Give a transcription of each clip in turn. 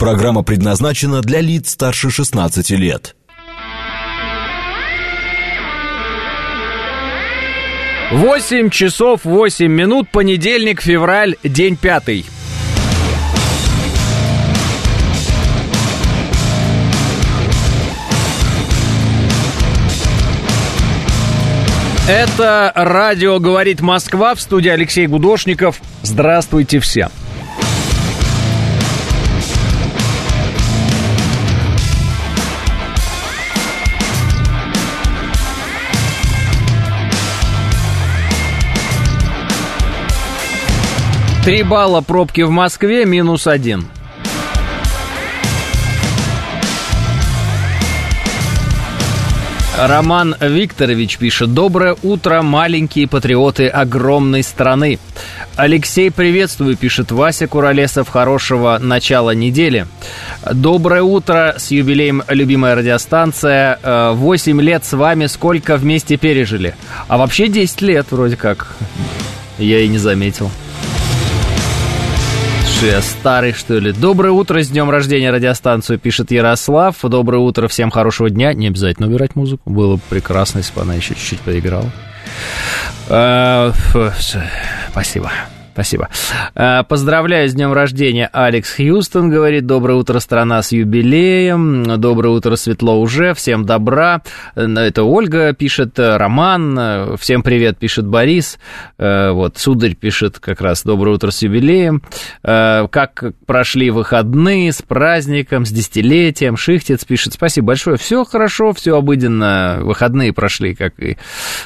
Программа предназначена для лиц старше 16 лет. Восемь часов 8 минут, понедельник, февраль, день 5. Это «Радио говорит Москва», в студии Алексей Гудошников. Здравствуйте все. Три балла пробки в Москве, -1. Роман Викторович пишет: «Доброе утро, маленькие патриоты огромной страны». Алексей, приветствую, пишет Вася Куролесов. Хорошего начала недели. Доброе утро, с юбилеем, любимая радиостанция. 8 лет с вами, сколько вместе пережили? А вообще 10 лет вроде как. Я и не заметил. Я старый, что ли? Доброе утро, с днем рождения радиостанцию, пишет Ярослав. Доброе утро, всем хорошего дня. Не обязательно убирать музыку. Было бы прекрасно, если бы она еще чуть-чуть поиграла. Спасибо. Спасибо. Поздравляю с днем рождения, Алекс Хьюстон говорит. Доброе утро, страна, с юбилеем. Доброе утро, светло уже. Всем добра. Это Ольга пишет, Роман. Всем привет, пишет Борис. Вот, Сударь пишет как раз. Доброе утро, с юбилеем. Как прошли выходные, с праздником, с десятилетием. Шихтец пишет. Спасибо большое. Все хорошо, все обыденно. Выходные прошли, как и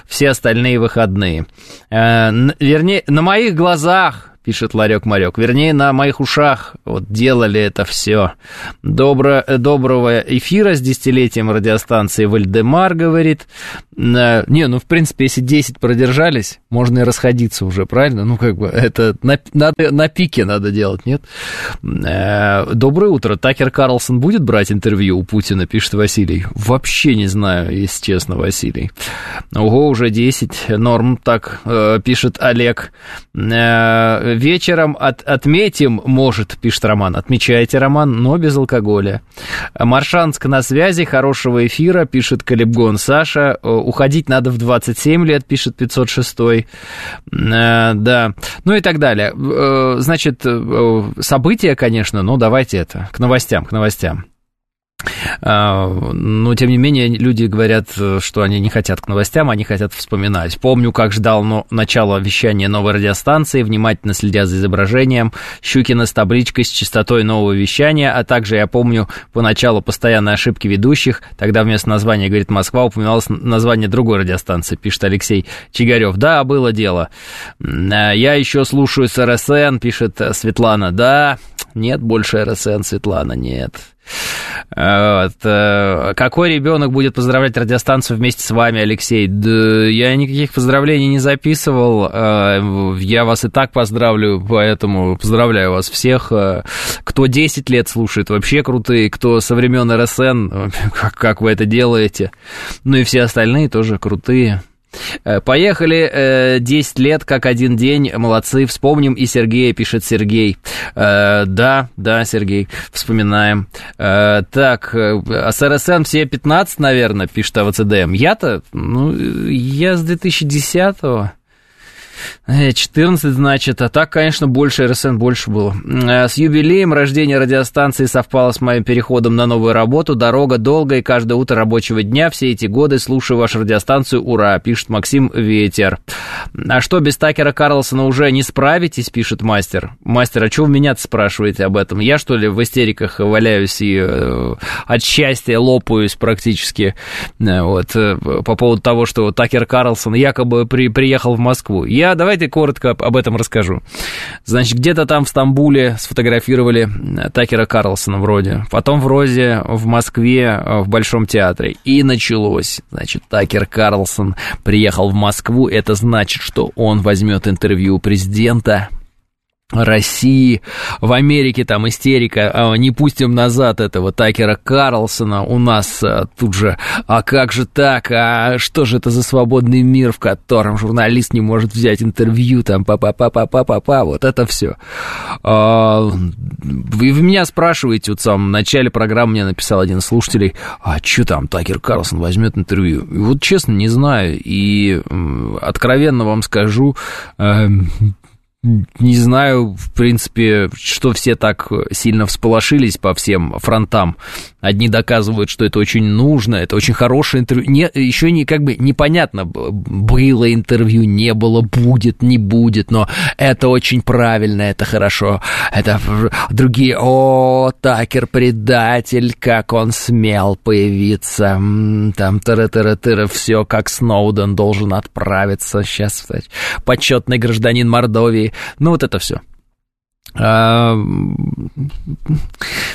все остальные выходные. Вернее, на моих глазах, пишет Ларек-Марек, вернее, на моих ушах вот делали это все. Доброго эфира с десятилетием радиостанции, Вальдемар говорит. Не, ну, в принципе, если 10 продержались, можно и расходиться уже, правильно? Ну, как бы, это на пике надо делать, нет? Доброе утро. Такер Карлсон будет брать интервью у Путина, пишет Василий. Вообще не знаю, если честно, Василий. Ого, уже 10, норм, так, пишет Олег. Вечером отметим, может, пишет Роман. Отмечайте, Роман, но без алкоголя. Маршанск на связи, хорошего эфира, пишет Калибгон Саша. Уходить надо в 27 лет, пишет 506. Да, ну и так далее. Значит, события, конечно, но давайте это, к новостям. Но, тем не менее, люди говорят, что они не хотят к новостям, они хотят вспоминать. Помню, как ждал начало вещания новой радиостанции, внимательно следя за изображением Щукина с табличкой с частотой нового вещания, а также я помню поначалу постоянные ошибки ведущих. Тогда вместо названия «Говорит Москва» упоминалось название другой радиостанции, пишет Алексей Чигарев. Да, было дело. Я еще слушаю с РСН, пишет Светлана. Да, нет, больше РСН, Светлана, нет. Вот. Какой ребенок будет поздравлять радиостанцию вместе с вами, Алексей? Да, я никаких поздравлений не записывал. Я вас и так поздравлю, поэтому поздравляю вас всех. Кто 10 лет слушает, вообще крутые. Кто со времен РСН, как вы это делаете? Ну и все остальные тоже крутые. Поехали, 10 лет, как один день, молодцы, вспомним и Сергея, пишет Сергей. Да, Сергей, вспоминаем. Так, а с РСН все 15, наверное, пишет АВЦДМ. Я-то, я с 2010-го. 14, значит, а так, конечно, больше РСН, больше было. С юбилеем рождения радиостанции совпало с моим переходом на новую работу. Дорога долгая, и каждое утро рабочего дня все эти годы слушаю вашу радиостанцию. Ура, пишет Максим Ветер. А что, без Такера Карлсона уже не справитесь, пишет Мастер. Мастер, а чего вы меня-то спрашиваете об этом? Я, что ли, в истериках валяюсь и от счастья лопаюсь практически вот, по поводу того, что Такер Карлсон якобы приехал в Москву. Я давайте коротко об этом расскажу. Значит, где-то там в Стамбуле сфотографировали Такера Карлсона вроде. Потом вроде в Москве, в Большом театре. И началось. Значит, Такер Карлсон приехал в Москву. Это значит, что он возьмет интервью у президента. России, в Америке там истерика, не пустим назад этого Такера Карлсона, у нас тут же, а как же так, а что же это за свободный мир, в котором журналист не может взять интервью, там, вот это все. Вы меня спрашиваете, вот в самом начале программы мне написал один из слушателей, а что там Такер Карлсон возьмет интервью? И вот честно, не знаю, и откровенно вам скажу, не знаю, в принципе, что все так сильно всполошились по всем фронтам. Одни доказывают, что это очень нужно, это очень хорошее интервью. Еще не как бы непонятно, было интервью, не было, будет, не будет, но это очень правильно, это хорошо. Это другие, о, Такер предатель, как он смел появиться, там тыры-тыры-тыры, все, как Сноуден должен отправиться сейчас, кстати, почетный гражданин Мордовии. Ну, вот это все.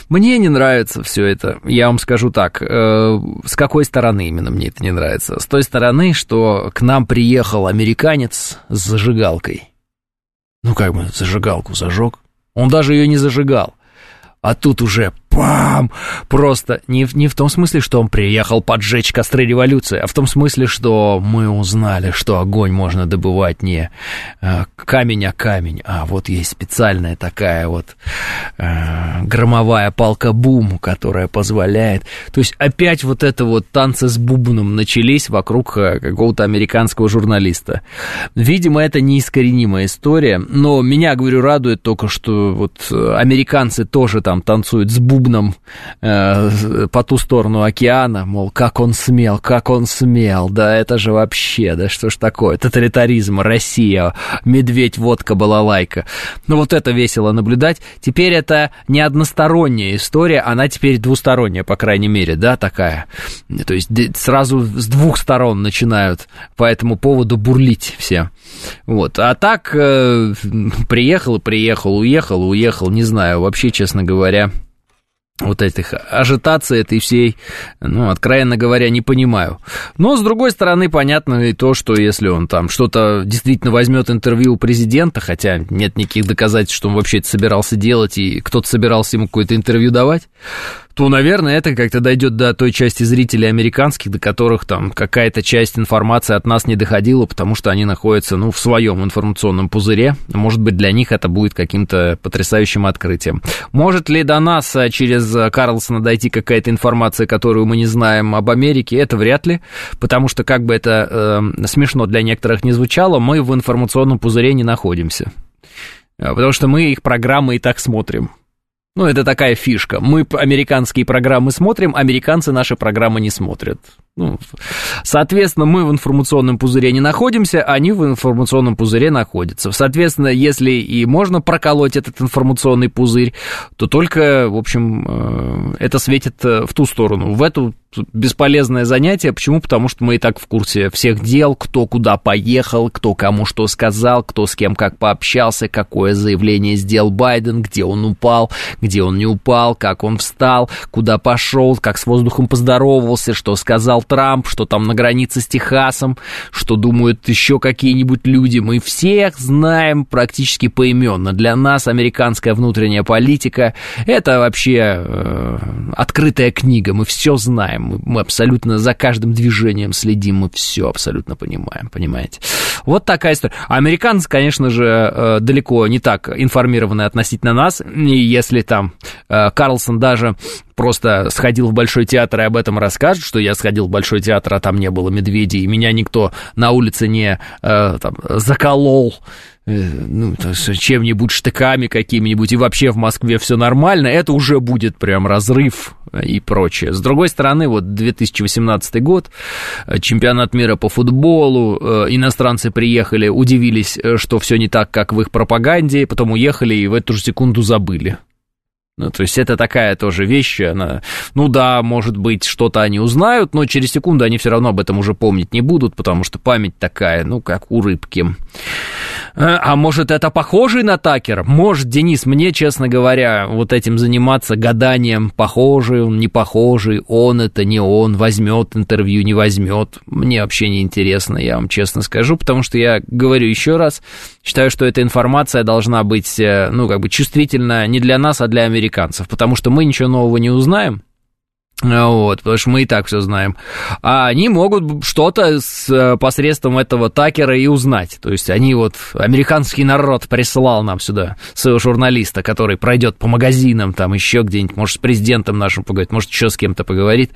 Мне не нравится все это. Я вам скажу так. С какой стороны именно мне это не нравится? С той стороны, что к нам приехал американец с зажигалкой. Ну, как бы зажигалку зажег. Он даже ее не зажигал. А тут уже пам! Просто не в том смысле, что он приехал поджечь костры революции, а в том смысле, что мы узнали, что огонь можно добывать не камень, а вот есть специальная такая вот громовая палка бум, которая позволяет. То есть опять вот это вот танцы с бубном начались вокруг какого-то американского журналиста. Видимо, это неискоренимая история, но меня, говорю, радует только, что вот американцы тоже там танцуют с бубном по ту сторону океана, мол, как он смел, да это же вообще, да что ж такое, тоталитаризм, Россия, медведь, водка, балалайка. Ну, вот это весело наблюдать. Теперь это не односторонняя история, она теперь двусторонняя, по крайней мере, да, такая. То есть сразу с двух сторон начинают по этому поводу бурлить все. Вот. А так приехал, уехал, не знаю, вообще, честно говоря, вот этих ажитаций этой всей, ну, откровенно говоря, не понимаю. Но, с другой стороны, понятно и то, что если он там что-то действительно возьмет интервью у президента, хотя нет никаких доказательств, что он вообще это собирался делать, и кто-то собирался ему какое-то интервью давать, то, наверное, это как-то дойдет до той части зрителей американских, до которых там какая-то часть информации от нас не доходила, потому что они находятся, ну, в своем информационном пузыре. Может быть, для них это будет каким-то потрясающим открытием. Может ли до нас через Карлсона дойти какая-то информация, которую мы не знаем об Америке? Это вряд ли, потому что, как бы это смешно для некоторых не звучало, мы в информационном пузыре не находимся, потому что мы их программы и так смотрим. Ну, это такая фишка. Мы американские программы смотрим, американцы наши программы не смотрят. Ну, соответственно, мы в информационном пузыре не находимся, они в информационном пузыре находятся. Соответственно, если и можно проколоть этот информационный пузырь, то только, в общем, это светит в ту сторону, в эту бесполезное занятие. Почему? Потому что мы и так в курсе всех дел, кто куда поехал, кто кому что сказал, кто с кем как пообщался, какое заявление сделал Байден, где он упал, где он не упал, как он встал, куда пошел, как с воздухом поздоровался, что сказал Трамп, что там на границе с Техасом, что думают еще какие-нибудь люди. Мы всех знаем практически поименно. Для нас американская внутренняя политика – это вообще открытая книга, мы все знаем. Мы абсолютно за каждым движением следим, мы все абсолютно понимаем, понимаете? Вот такая история. Американцы, конечно же, далеко не так информированы относительно нас, и если там Карлсон даже просто сходил в Большой театр и об этом расскажет, что я сходил в Большой театр, а там не было медведей, и меня никто на улице не там заколол, ну, чем-нибудь, штыками какими-нибудь, и вообще в Москве все нормально, это уже будет прям разрыв и прочее. С другой стороны, вот 2018 год, чемпионат мира по футболу, иностранцы приехали, удивились, что все не так, как в их пропаганде, потом уехали и в эту же секунду забыли. Ну, то есть это такая тоже вещь, она, ну да, может быть, что-то они узнают, но через секунду они все равно об этом уже помнить не будут, потому что память такая, ну, как у рыбки. А может, это похожий на Такера? Может, Денис, мне, честно говоря, вот этим заниматься гаданием, похожий он, не похожий, он это, не он, возьмет интервью, не возьмет. Мне вообще не интересно, я вам честно скажу, потому что я говорю еще раз, считаю, что эта информация должна быть, ну, как бы чувствительна не для нас, а для американцев, потому что мы ничего нового не узнаем. Вот, потому что мы и так все знаем. А они могут что-то посредством этого Такера и узнать. То есть они вот, американский народ прислал нам сюда своего журналиста, который пройдет по магазинам, там еще где-нибудь, может, с президентом нашим поговорит, может, еще с кем-то поговорит.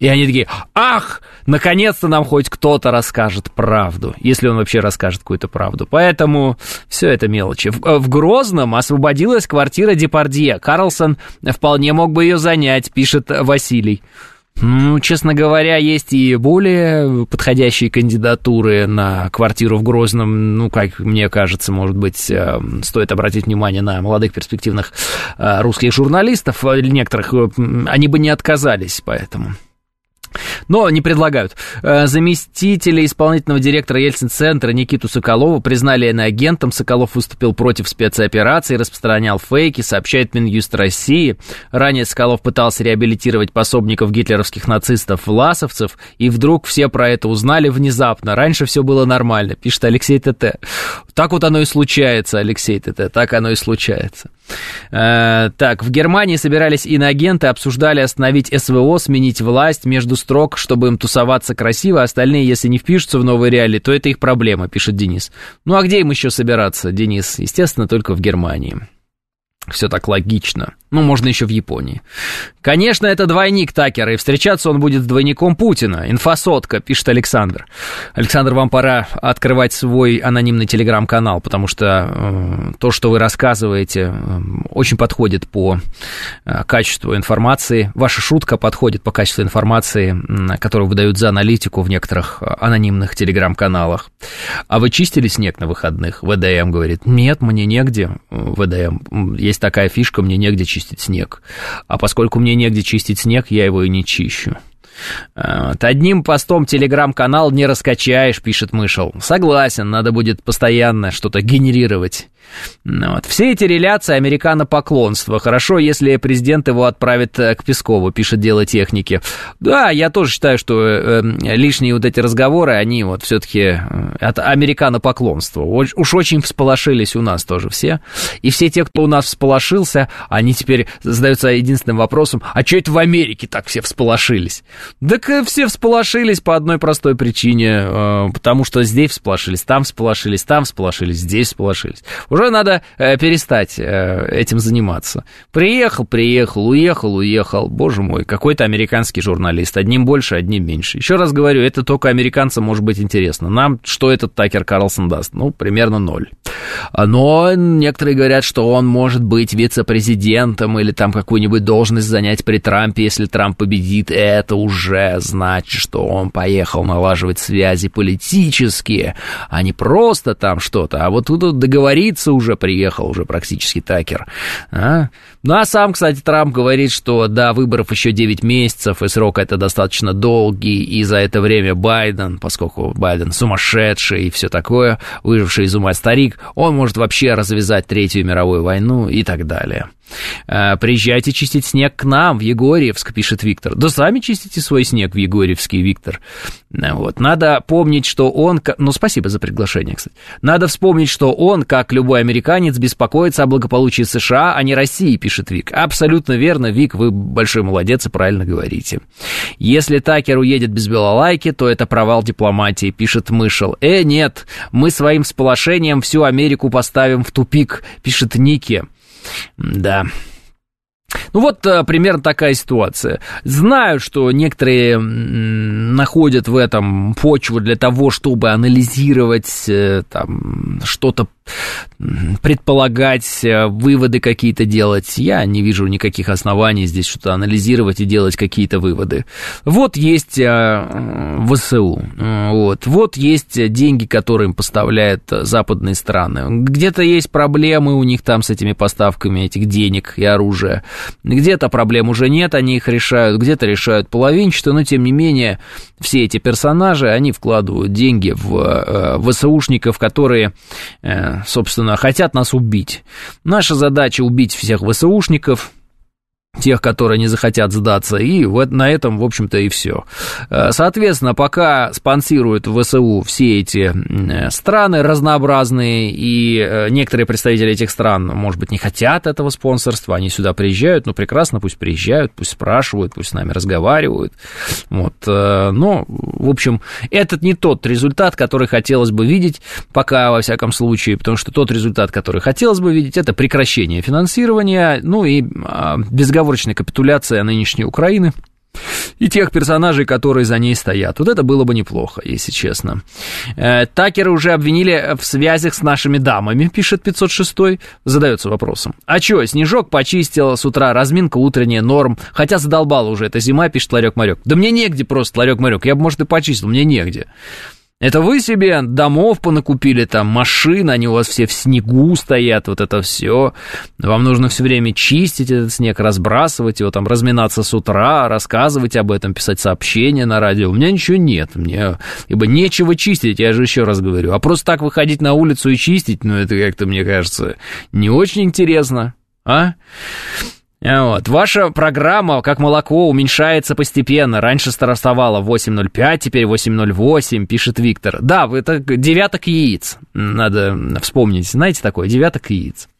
И они такие, ах, наконец-то нам хоть кто-то расскажет правду, если он вообще расскажет какую-то правду. Поэтому все это мелочи. В Грозном освободилась квартира Депардье. Карлсон вполне мог бы ее занять, пишет Василий. Ну, честно говоря, есть и более подходящие кандидатуры на квартиру в Грозном. Ну, как мне кажется, может быть, стоит обратить внимание на молодых перспективных русских журналистов. Некоторых они бы не отказались, поэтому... Но не предлагают. Заместителя исполнительного директора Ельцин-центра Никиту Соколова признали иноагентом. Соколов выступил против спецопераций, распространял фейки, сообщает Минюст России. Ранее Соколов пытался реабилитировать пособников гитлеровских нацистов-власовцев, и вдруг все про это узнали внезапно. Раньше все было нормально, пишет Алексей ТТ. Так вот оно и случается, Алексей ТТ, так оно и случается. Так, в Германии собирались иноагенты, обсуждали остановить СВО, сменить власть между строк, чтобы им тусоваться красиво, а остальные, если не впишутся в новые реалии, то это их проблема, пишет Денис. Ну а где им еще собираться, Денис? Естественно, только в Германии. Все так логично. Ну, можно еще в Японии. Конечно, это двойник Такера, и встречаться он будет с двойником Путина. Инфосотка, пишет Александр. Александр, вам пора открывать свой анонимный телеграм-канал, потому что то, что вы рассказываете, очень подходит по качеству информации. Ваша шутка подходит по качеству информации, которую выдают за аналитику в некоторых анонимных телеграм-каналах. А вы чистили снег на выходных? ВДМ говорит, нет, мне негде. ВДМ, есть такая фишка, мне негде чистить снег. А поскольку мне негде чистить снег, я его и не чищу. Вот. Одним постом телеграм-канал не раскачаешь, пишет Мышел. Согласен, надо будет постоянно что-то генерировать. Вот. Все эти реляции американо-поклонства. Хорошо, если президент его отправит к Пескову, пишет Дело техники. Да, я тоже считаю, что лишние вот эти разговоры, они вот все-таки от американо-поклонства. Уж очень всполошились у нас тоже все. И все те, кто у нас всполошился, они теперь задаются единственным вопросом, а что это в Америке так все всполошились? Так все всполошились по одной простой причине, потому что здесь всполошились, там всполошились, здесь всполошились. Уже надо перестать этим заниматься. Приехал, уехал. Боже мой, какой-то американский журналист. Одним больше, одним меньше. Еще раз говорю, это только американцам может быть интересно. Нам что этот Такер Карлсон даст? Ну, примерно ноль. Но некоторые говорят, что он может быть вице-президентом или там какую-нибудь должность занять при Трампе. Если Трамп победит, это уже значит, что он поехал налаживать связи политические, а не просто там что-то. А вот тут договориться уже приехал, уже практически Такер. А? Ну, а сам, кстати, Трамп говорит, что до выборов еще 9 месяцев, и срок это достаточно долгий, и за это время Байден, поскольку Байден сумасшедший и все такое, выживший из ума старик, он может вообще развязать Третью мировую войну и так далее. Приезжайте чистить снег к нам в Егорьевск, пишет Виктор. Да сами чистите свой снег в Егорьевске, Виктор. Вот. Надо помнить, что он... Ну, спасибо за приглашение, кстати. Надо вспомнить, что он, как любой американец, беспокоится о благополучии США, а не России, пишет Вик. Абсолютно верно, Вик, вы большой молодец и правильно говорите. Если Такер уедет без балалайки, то это провал дипломатии, пишет Мышел. Нет, мы своим всполошением всю Америку поставим в тупик, пишет Ники. Да. Ну вот примерно такая ситуация. Знаю, что некоторые находят в этом почву для того, чтобы анализировать там, что-то, предполагать, выводы какие-то делать. Я не вижу никаких оснований здесь что-то анализировать и делать какие-то выводы. Вот есть ВСУ, вот есть деньги, которые им поставляют западные страны. Где-то есть проблемы у них там с этими поставками этих денег и оружия. Где-то проблем уже нет, они их решают, где-то решают половинчато, но тем не менее все эти персонажи, они вкладывают деньги в ВСУшников, которые, собственно, хотят нас убить. Наша задача — убить всех ВСУшников, тех, которые не захотят сдаться, и вот на этом, в общем-то, и все. Соответственно, пока спонсируют ВСУ все эти страны разнообразные, и некоторые представители этих стран, может быть, не хотят этого спонсорства, они сюда приезжают, ну, прекрасно, пусть приезжают, пусть спрашивают, пусть с нами разговаривают, вот. Но, в общем, этот не тот результат, который хотелось бы видеть пока, во всяком случае, потому что тот результат, который хотелось бы видеть, это прекращение финансирования, ну, и безговорочность, капитуляция нынешней Украины и тех персонажей, которые за ней стоят. Вот это было бы неплохо, если честно. Такеры уже обвинили в связях с нашими дамами, пишет 506-й, задается вопросом. А чё, снежок почистил с утра, разминка утренняя, норм, хотя задолбала уже эта зима, пишет Ларёк-Марёк. Да мне негде просто, Ларёк-Марёк, я бы, может, и почистил, мне негде. Это вы себе домов понакупили, там, машин, они у вас все в снегу стоят, вот это все. Вам нужно все время чистить этот снег, разбрасывать его, там, разминаться с утра, рассказывать об этом, писать сообщения на радио. У меня ничего нет, мне ибо нечего чистить, я же еще раз говорю. А просто так выходить на улицу и чистить, ну, это как-то, мне кажется, не очень интересно, а? Вот. Ваша программа, как молоко, уменьшается постепенно. Раньше старостовала 8.05, теперь 8.08, пишет Виктор. Да, это девяток яиц. Надо вспомнить, знаете такое, девяток яиц.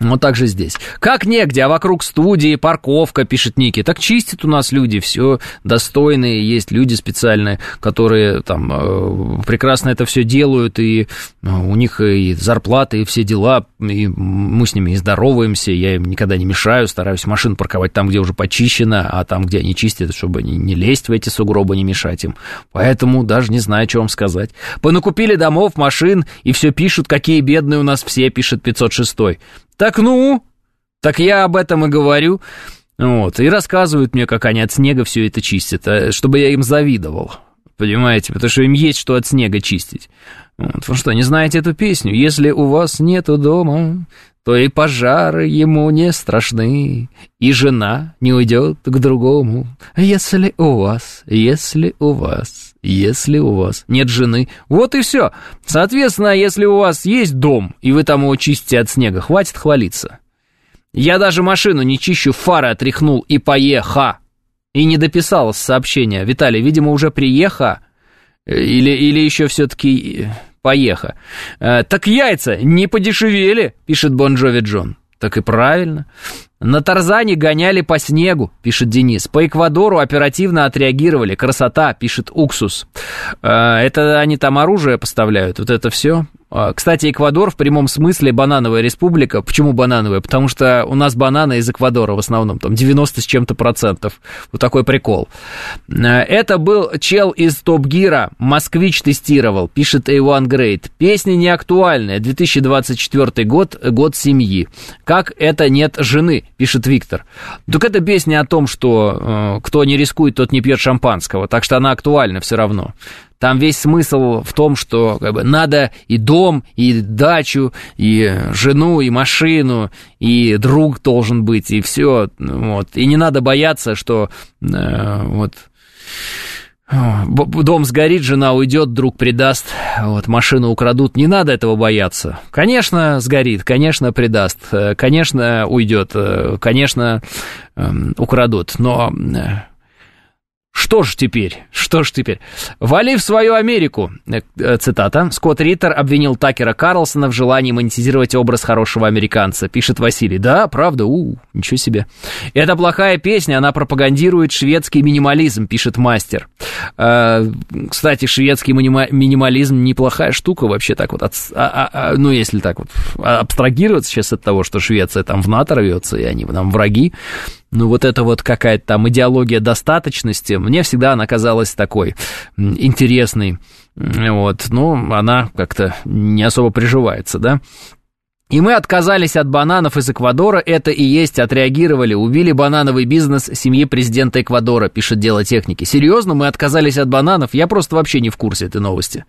Вот так же здесь. Как негде, а вокруг студии, парковка, пишет Ники. Так чистят у нас люди, все достойные, есть люди специальные, которые там прекрасно это все делают, и у них и зарплаты, и все дела, и мы с ними и здороваемся, я им никогда не мешаю, стараюсь машин парковать там, где уже почищено, а там, где они чистят, чтобы не лезть в эти сугробы, не мешать им. Поэтому даже не знаю, что вам сказать. Понакупили домов, машин, и все пишут, какие бедные у нас все, пишет 506-й. Так ну, так я об этом и говорю, вот, и рассказывают мне, как они от снега все это чистят, чтобы я им завидовал, понимаете, потому что им есть что от снега чистить. Вот. Вы что, не знаете эту песню? Если у вас нету дома, то и пожары ему не страшны, и жена не уйдет к другому. Если у вас нет жены, вот и все. Соответственно, если у вас есть дом, и вы там его чистите от снега, хватит хвалиться. Я даже машину не чищу, фары отряхнул и поеха. И не дописал сообщение. Виталий, видимо, уже приеха, или еще все-таки поеха. Так яйца не подешевели, пишет Бон Джови Джон. Так и правильно. На Тарзане гоняли по снегу, пишет Денис. По Эквадору оперативно отреагировали. Красота, пишет Уксус. Это они там оружие поставляют, вот это все. Кстати, Эквадор в прямом смысле банановая республика. Почему банановая? Потому что у нас бананы из Эквадора в основном, там 90 с чем-то процентов. Вот такой прикол. Это был чел из Топ Гира, москвич тестировал, пишет A1 Grade. Песня не актуальная, 2024 год, год семьи. Как это нет жены, пишет Виктор. Так это песня о том, что кто не рискует, тот не пьет шампанского, так что она актуальна все равно. Там весь смысл в том, что как бы надо и дом, и дачу, и жену, и машину, и друг должен быть, и все. Вот. И не надо бояться, что вот, дом сгорит, жена уйдет, друг предаст, вот, машину украдут. Не надо этого бояться. Конечно, сгорит, конечно, предаст, конечно, уйдет, конечно, украдут, но... Что ж теперь? «Вали в свою Америку», цитата. Скотт Риттер обвинил Такера Карлсона в желании монетизировать образ хорошего американца, пишет Василий. Да, правда, ничего себе. «Это плохая песня, она пропагандирует шведский минимализм», пишет Мастер. Кстати, шведский минимализм неплохая штука вообще, так вот, ну, если так вот абстрагироваться сейчас от того, что Швеция там в НАТО рвется, и они нам враги. Ну, вот это вот какая-то там идеология достаточности, мне всегда она казалась такой интересной, вот, но она как-то не особо приживается, да. И мы отказались от бананов из Эквадора, это и есть отреагировали. Убили банановый бизнес семьи президента Эквадора, пишет Дело техники. Серьезно, мы отказались от бананов? Я просто вообще не в курсе этой новости.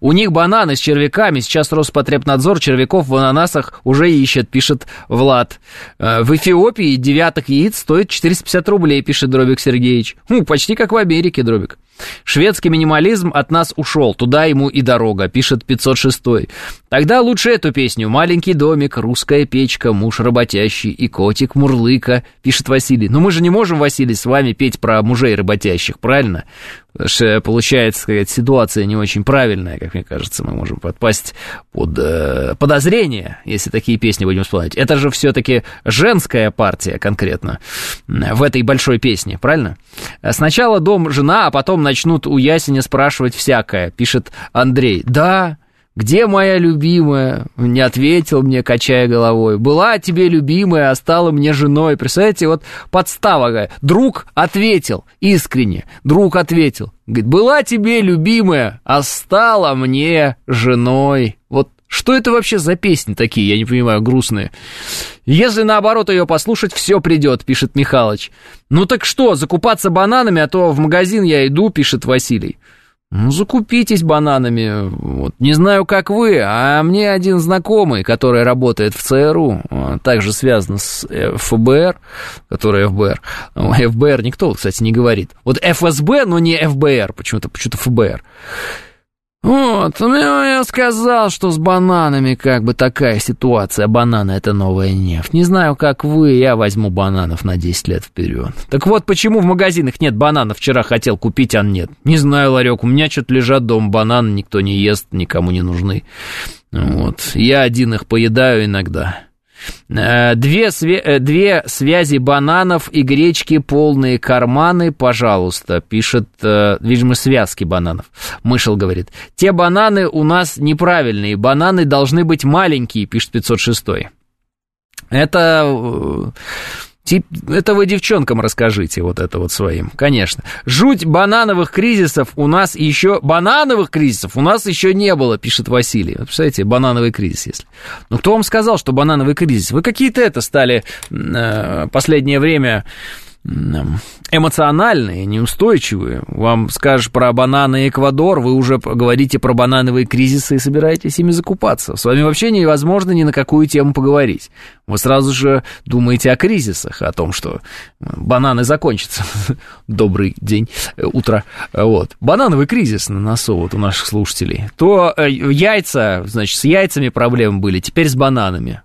У них бананы с червяками, сейчас Роспотребнадзор червяков в ананасах уже ищет, пишет Влад. В Эфиопии девяток яиц стоит 450 рублей, пишет Дробик Сергеевич. Почти как в Америке, Дробик. Шведский минимализм от нас ушел, туда ему и дорога, пишет 506-й. Тогда лучше эту песню. Маленький домик, русская печка, муж работящий и котик Мурлыка, пишет Василий. Но мы же не можем, Василий, с вами петь про мужей работящих, правильно? Потому что получается, сказать, ситуация не очень правильная, как мне кажется, мы можем подпасть под подозрение, если такие песни будем исполнять. Это же все-таки женская партия конкретно в этой большой песне, правильно? Сначала дом, жена, а потом начнут у ясеня спрашивать всякое, пишет Андрей. Да, где моя любимая? Не ответил мне, качая головой. Была тебе любимая, а стала мне женой. Представляете, вот подстава. Друг ответил, искренне. Друг ответил. Говорит, была тебе любимая, а стала мне женой. Вот что это вообще за песни такие, я не понимаю, грустные. Если наоборот ее послушать, все придет, пишет Михалыч. Ну так что, закупаться бананами, а то в магазин я иду, пишет Василий. Ну, закупитесь бананами, вот, не знаю, как вы, а мне один знакомый, который работает в ЦРУ, также связан с ФБР, который ФБР, ФБР никто, кстати, не говорит, вот ФСБ, но не ФБР, почему-то ФБР, вот, ну, я сказал, что с бананами как бы такая ситуация, бананы это новая нефть, не знаю, как вы, я возьму бананов на 10 лет вперед. Так вот, почему в магазинах нет бананов, вчера хотел купить, а нет, не знаю, ларек, у меня что-то лежат дома бананы, никто не ест, никому не нужны, вот, я один их поедаю иногда. Две связи бананов и гречки, полные карманы, пожалуйста, пишет, видимо, связки бананов. Мышел говорит, те бананы у нас неправильные, бананы должны быть маленькие, пишет 506-й. Это вы девчонкам расскажите, вот это вот своим, конечно. Жуть банановых кризисов у нас еще не было, пишет Василий. Вот, представляете, банановый кризис, если. Ну, кто вам сказал, что банановый кризис? Вы какие-то стали последнее время эмоциональные, неустойчивые. Вам скажешь про бананы Эквадор, вы уже говорите про банановые кризисы и собираетесь ими закупаться. С вами вообще невозможно ни на какую тему поговорить. Вы сразу же думаете о кризисах, о том, что бананы закончатся. Добрый день, утро. Вот. Банановый кризис на носу вот у наших слушателей. То яйца, значит, с яйцами проблемы были, теперь с бананами.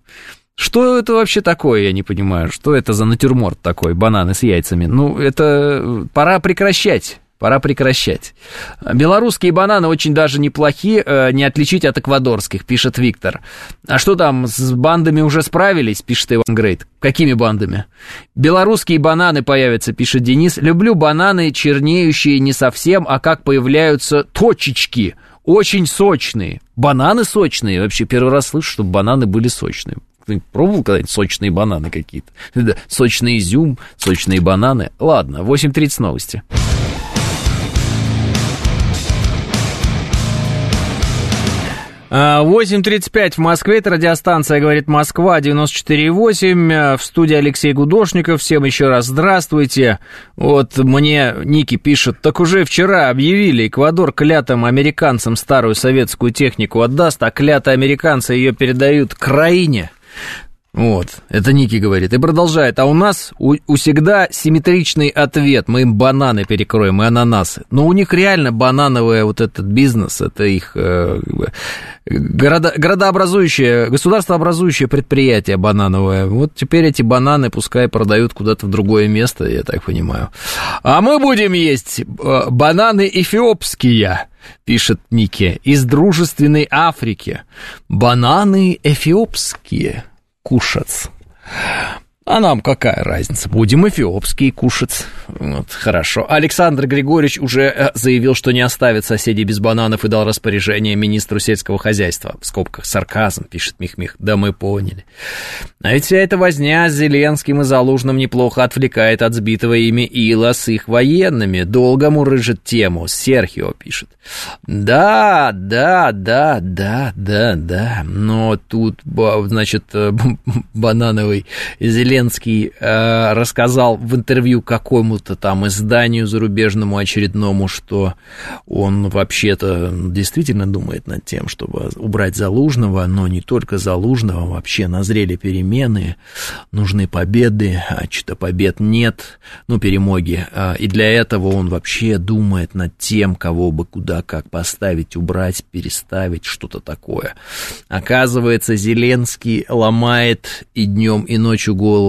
Что это вообще такое, я не понимаю, что это за натюрморт такой, бананы с яйцами? Ну, это пора прекращать. Белорусские бананы очень даже неплохи, не отличить от эквадорских, пишет Виктор. А что там, с бандами уже справились, пишет Иван Грейт. Какими бандами? Белорусские бананы появятся, пишет Денис. Люблю бананы, чернеющие не совсем, а как появляются точечки. Очень сочные. Бананы сочные. Вообще первый раз слышу, чтобы бананы были сочные. Ты пробовал когда-нибудь сочные бананы какие-то? Сочный изюм, сочные бананы. Ладно, 8:30 новости. А 8:35 в Москве, это радиостанция «Говорит Москва», 94.8, в студии Алексей Гудошников, всем еще раз здравствуйте. Вот мне Ники пишет, так уже вчера объявили, Эквадор клятым американцам старую советскую технику отдаст, а клятые американцы ее передают Украине. Вот, это Ники говорит. И продолжает. А у нас у всегда симметричный ответ. Мы им бананы перекроем и ананасы. Но у них реально банановый вот этот бизнес, это их государствообразующее предприятие банановое. Вот теперь эти бананы пускай продают куда-то в другое место, я так понимаю. А мы будем есть бананы эфиопские, пишет Ники, из дружественной Африки. Бананы эфиопские. Кушать. А нам какая разница? Будем эфиопские кушать. Вот, хорошо. Александр Григорьевич уже заявил, что не оставит соседей без бананов и дал распоряжение министру сельского хозяйства. В скобках сарказм, пишет Мих-Мих. Да мы поняли. А ведь вся эта возня с Зеленским и Залужным неплохо отвлекает от сбитого ими ила с их военными. Долго мурыжит тему. Серхио пишет. Да. Но тут, значит, банановый Зеленский рассказал в интервью какому-то там изданию зарубежному очередному, что он вообще-то действительно думает над тем, чтобы убрать Залужного, но не только Залужного, вообще назрели перемены, нужны победы, а что-то побед нет, ну, перемоги, и для этого он вообще думает над тем, кого бы куда как поставить, убрать, переставить, что-то такое. Оказывается, Зеленский ломает и днем, и ночью голову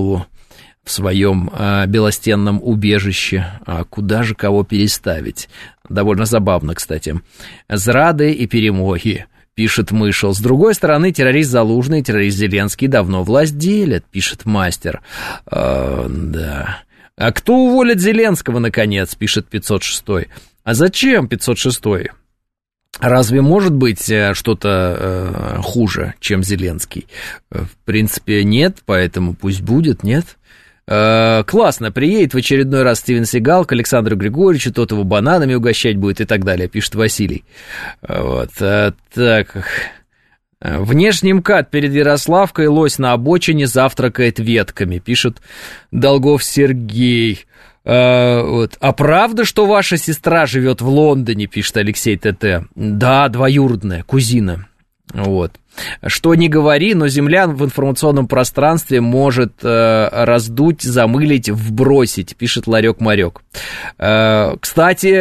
в своем белостенном убежище, куда же кого переставить. Довольно забавно, кстати. Зрады и перемоги, пишет Мышел. С другой стороны, террорист Залужный и террорист Зеленский давно власть делят, пишет Мастер. Да. А кто уволит Зеленского, наконец, пишет 506-й. А зачем 506-й? Разве может быть что-то хуже, чем Зеленский? В принципе, нет, поэтому пусть будет, нет? Классно, приедет в очередной раз Стивен Сигал к Александру Григорьевичу, тот его бананами угощать будет и так далее, пишет Василий. Вот, так... Внешний МКАД перед Ярославкой, лось на обочине завтракает ветками, пишет Долгов Сергей. Вот. А правда, что ваша сестра живет в Лондоне, пишет Алексей ТТ? Да, двоюродная, кузина. Вот. Что ни говори, но Земля в информационном пространстве может раздуть, замылить, вбросить, пишет Ларек-Марек. Кстати,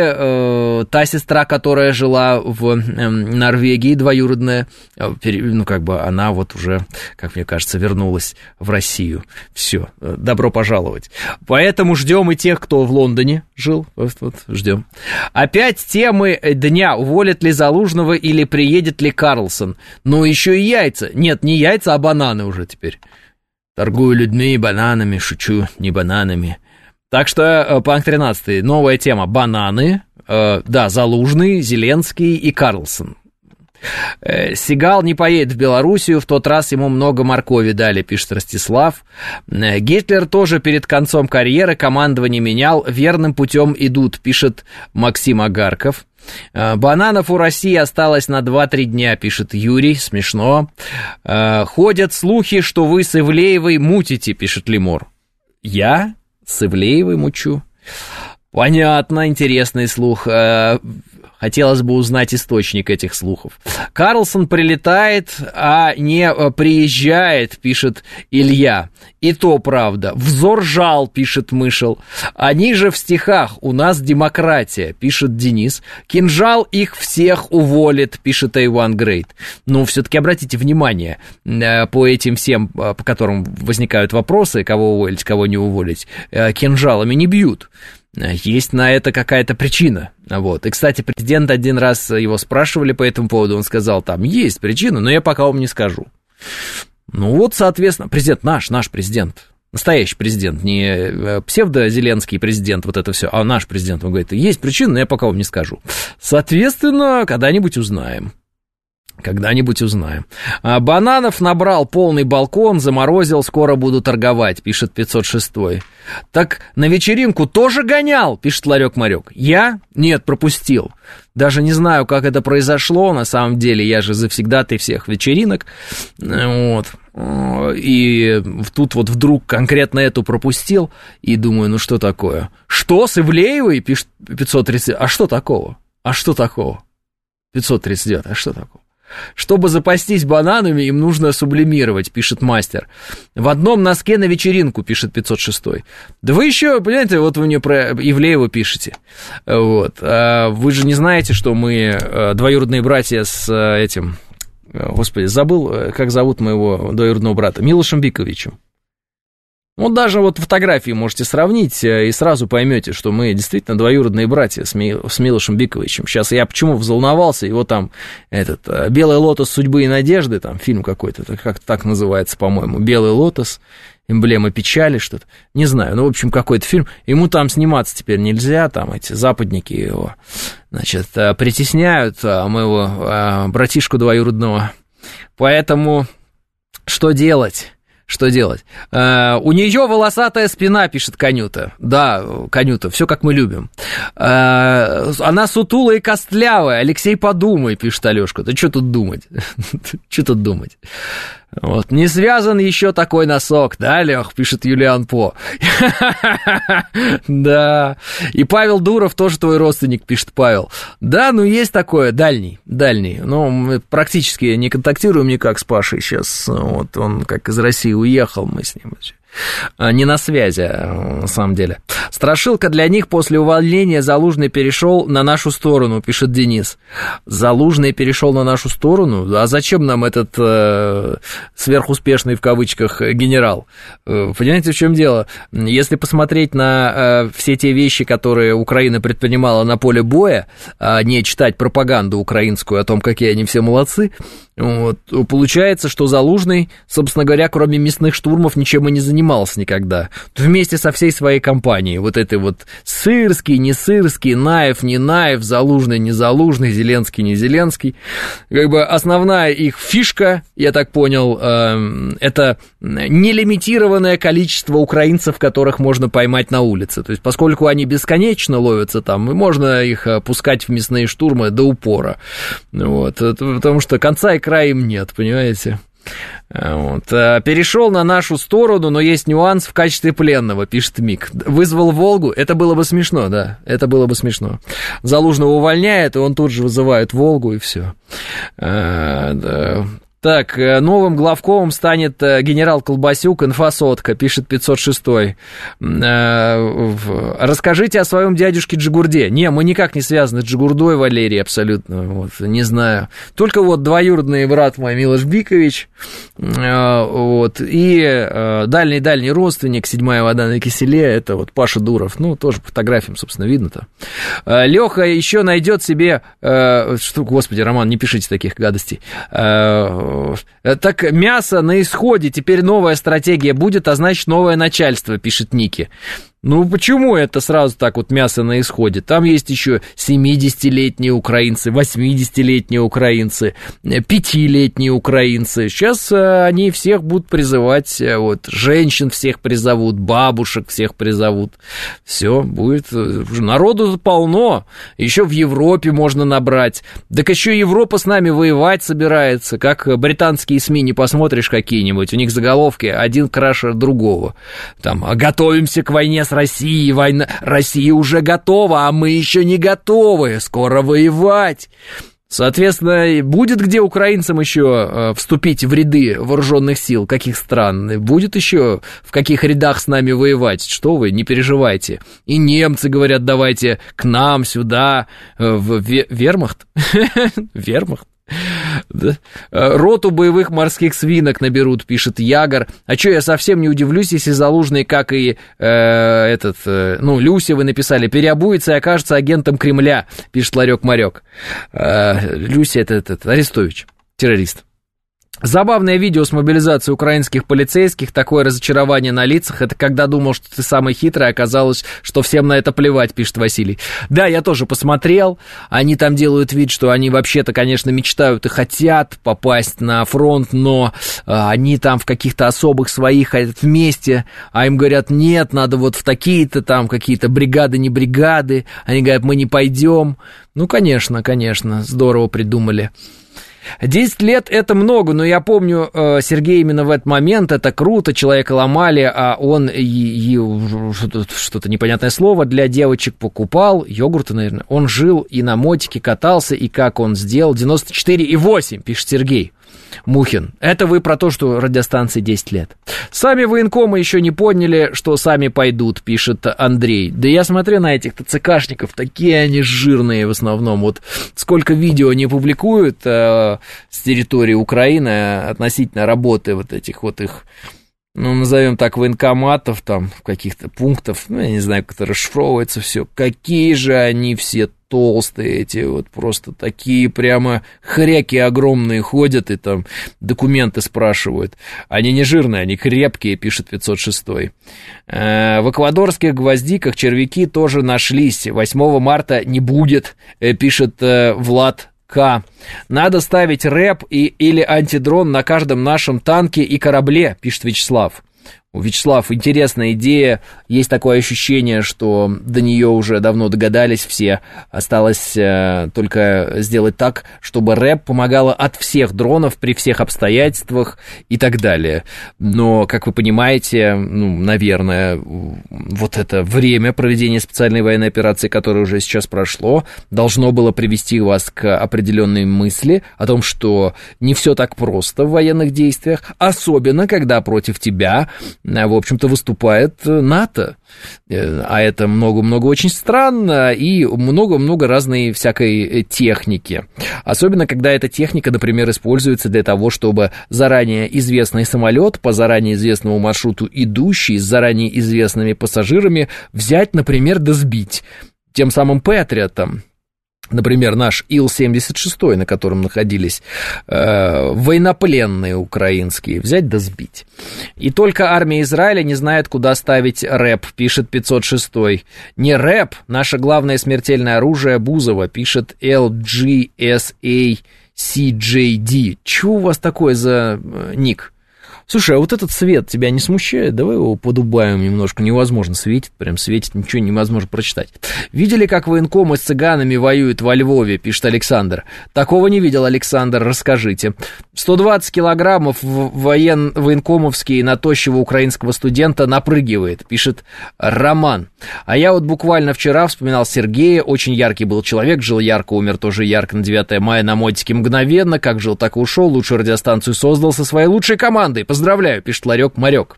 та сестра, которая жила в Норвегии, двоюродная, ну, как бы она вот уже, как мне кажется, вернулась в Россию. Все, добро пожаловать. Поэтому ждем и тех, кто в Лондоне жил. Вот, ждем. Опять темы дня. Уволят ли Залужного или приедет ли Карлсон? Ну, еще и яйца. Нет, не яйца, а бананы уже теперь. Торгую людьми и бананами, шучу, не бананами. Так что, панк 13, новая тема. Бананы, да, Залужный, Зеленский и Карлсон. Сигал не поедет в Белоруссию, в тот раз ему много моркови дали, пишет Ростислав. Гитлер тоже перед концом карьеры командование менял, верным путем идут, пишет Максим Агарков. Бананов у России осталось на 2-3 дня, пишет Юрий, смешно. Ходят слухи, что вы с Ивлеевой мутите, пишет Лемор. Я с Ивлеевой мучу? Понятно, интересный слух. Хотелось бы узнать источник этих слухов. Карлсон прилетает, а не приезжает, пишет Илья. И то правда. Взор жал, пишет Мышел. Они же в стихах. У нас демократия, пишет Денис. Кинжал их всех уволит, пишет Айван Грейт. Ну, все-таки обратите внимание по этим всем, по которым возникают вопросы, кого уволить, кого не уволить. Кинжалами не бьют. Есть на это какая-то причина, вот. И, кстати, президент один раз его спрашивали по этому поводу, он сказал, там, есть причина, но я пока вам не скажу. Ну вот, соответственно, президент наш президент, настоящий президент, не псевдо-зеленский президент, вот это все, а наш президент, он говорит, есть причина, но я пока вам не скажу. Соответственно, когда-нибудь узнаем. Когда-нибудь узнаем. Бананов набрал полный балкон, заморозил, скоро буду торговать, пишет 506-й. Так на вечеринку тоже гонял, пишет Ларек-Марек. Я? Нет, пропустил. Даже не знаю, как это произошло, на самом деле, я же завсегдатай всех вечеринок. Вот. И тут вот вдруг конкретно эту пропустил, и думаю, ну что такое? Что с Ивлеевой, пишет 530, а что такого? 539, а что такого? Чтобы запастись бананами, им нужно сублимировать, пишет Мастер. В одном носке на вечеринку, пишет 506-й. Да вы еще, понимаете, вот вы мне про Ивлеева пишете. Вот. Вы же не знаете, что мы двоюродные братья с этим... Господи, забыл, как зовут моего двоюродного брата. Милошем Биковичем. Вот даже вот фотографии можете сравнить, и сразу поймете, что мы действительно двоюродные братья с Милошем Биковичем. Сейчас я почему взволновался, его там этот «Белый лотос судьбы и надежды», там фильм какой-то, как так называется, по-моему, «Белый лотос», эмблема печали, что-то, не знаю, ну, в общем, какой-то фильм, ему там сниматься теперь нельзя, там эти западники его, значит, притесняют, моего братишку двоюродного, поэтому что делать? Что делать? У нее волосатая спина, пишет Конюта. Да, Конюта, все как мы любим. Она сутулая и костлявая. Алексей, подумай, пишет Алешка. Да что тут думать? Что тут думать? Вот. Не связан еще такой носок, да, Лех, пишет Юлиан По. Да. И Павел Дуров, тоже твой родственник, пишет Павел. Да, ну есть такое, дальний. Ну, практически не контактируем никак с Пашей сейчас. Вот он как из России уехал, мы с ним не на связи, на самом деле. Страшилка для них после увольнения Залужный перешел на нашу сторону, пишет Денис. Залужный перешел на нашу сторону? А зачем нам этот сверхуспешный, в кавычках, генерал? Понимаете, в чем дело? Если посмотреть на все те вещи, которые Украина предпринимала на поле боя, не читать пропаганду украинскую о том, какие они все молодцы, вот, получается, что Залужный, собственно говоря, кроме мясных штурмов, ничем и не занимался никогда. Вместе со всей своей компанией. Вот этой вот сырский, не сырский, Наев, не Наев, Залужный, не Залужный, Зеленский, не Зеленский. Как бы основная их фишка, я так понял, это нелимитированное количество украинцев, которых можно поймать на улице. То есть, поскольку они бесконечно ловятся там, можно их пускать в мясные штурмы до упора. Вот. Потому что конца и края им нет, понимаете? Вот. Перешел на нашу сторону, но есть нюанс в качестве пленного, пишет Мик. Вызвал Волгу, это было бы смешно, да, это было бы смешно. Залужного увольняет, и он тут же вызывает Волгу, и все. Да. Так, новым главковым станет генерал Колбасюк, инфосотка, пишет 506-й. Расскажите о своем дядюшке Джигурде. Не, мы никак не связаны с Джигурдой, Валерий, абсолютно, вот, не знаю. Только вот двоюродный брат мой, Милош Бикович, вот, и дальний-дальний родственник, седьмая вода на киселе, это вот Паша Дуров, ну, тоже по фотографиям, собственно, видно-то. Леха еще найдет себе, что, господи, Роман, не пишите таких гадостей, так мясо на исходе, теперь новая стратегия будет, а значит новое начальство, пишет Ники. Ну, почему это сразу так вот мясо на исходе? Там есть еще 70-летние украинцы, 80-летние украинцы, 5-летние украинцы. Сейчас они всех будут призывать, вот, женщин всех призовут, бабушек всех призовут. Все, будет, народу полно, еще в Европе можно набрать. Так еще Европа с нами воевать собирается, как британские СМИ, не посмотришь какие-нибудь, у них заголовки один краше другого. Там, готовимся к войне с Россией, война, Россия уже готова, а мы еще не готовы, скоро воевать. Соответственно, будет где украинцам еще вступить в ряды вооруженных сил, каких стран, будет еще в каких рядах с нами воевать, что вы, не переживайте. И немцы говорят, давайте к нам сюда, в вермахт, вермахт. Да. Роту боевых морских свинок наберут, пишет Ягор. А чё, я совсем не удивлюсь, если Залужный, как и ну, Люси вы написали, переобуется и окажется агентом Кремля, пишет Ларёк-Марёк. Люси, это Арестович, террорист. Забавное видео с мобилизацией украинских полицейских, такое разочарование на лицах, это когда думал, что ты самый хитрый, оказалось, что всем на это плевать, пишет Василий. Да, я тоже посмотрел, они там делают вид, что они вообще-то, конечно, мечтают и хотят попасть на фронт, но они там в каких-то особых своих вместе, а им говорят, нет, надо вот в такие-то там какие-то бригады, не бригады, они говорят, мы не пойдем. Ну, конечно, здорово придумали. 10 лет – это много, но я помню Сергея именно в этот момент, это круто, человека ломали, а он что-то непонятное слово для девочек покупал, йогурты, наверное, он жил и на мотике катался, и как он сделал, 94,8, пишет Сергей Мухин. Это вы про то, что радиостанции 10 лет. Сами военкомы еще не поняли, что сами пойдут, пишет Андрей. Да я смотрю на этих ТЦКшников, такие они жирные в основном. Вот сколько видео не публикуют с территории Украины относительно работы вот этих вот их ну, назовем так, военкоматов, там, каких-то пунктов, ну, я не знаю, как это расшифровывается все, какие же они все толстые эти, вот просто такие прямо хряки огромные ходят и там документы спрашивают. Они не жирные, они крепкие, пишет 506-й. В эквадорских гвоздиках червяки тоже нашлись. 8 марта не будет, пишет Влад К. Надо ставить рэп или антидрон на каждом нашем танке и корабле, пишет Вячеслав. Вячеслав, интересная идея. Есть такое ощущение, что до нее уже давно догадались все. Осталось только сделать так, чтобы рэп помогало от всех дронов при всех обстоятельствах и так далее. Но, как вы понимаете, ну, наверное, вот это время проведения специальной военной операции, которое уже сейчас прошло, должно было привести вас к определенной мысли о том, что не все так просто в военных действиях, особенно когда против тебя, в общем-то, выступает НАТО, а это много-много очень странно и много-много разной всякой техники, особенно когда эта техника, например, используется для того, чтобы заранее известный самолет по заранее известному маршруту идущий с заранее известными пассажирами взять, например, да сбить тем самым Патриотом. Например, наш Ил-76, на котором находились военнопленные украинские, взять да сбить. И только армия Израиля не знает, куда ставить рэп, пишет 506. Не рэп, наше главное смертельное оружие Бузова, пишет LGSACJD. Чего у вас такое за ник? Слушай, а вот этот свет тебя не смущает? Давай его подубаем немножко. Невозможно, светит, прям светит, ничего невозможно прочитать. Видели, как военкомы с цыганами воюют во Львове, пишет Александр. Такого не видел, Александр, расскажите. 120 килограммов военкомовский на тощего украинского студента напрыгивает, пишет Роман. А я вот буквально вчера вспоминал Сергея, очень яркий был человек, жил ярко, умер тоже ярко на 9 мая на модике мгновенно, как жил, так и ушел, лучшую радиостанцию создал со своей лучшей командой. Поздравляю, пишет Ларек-Марек.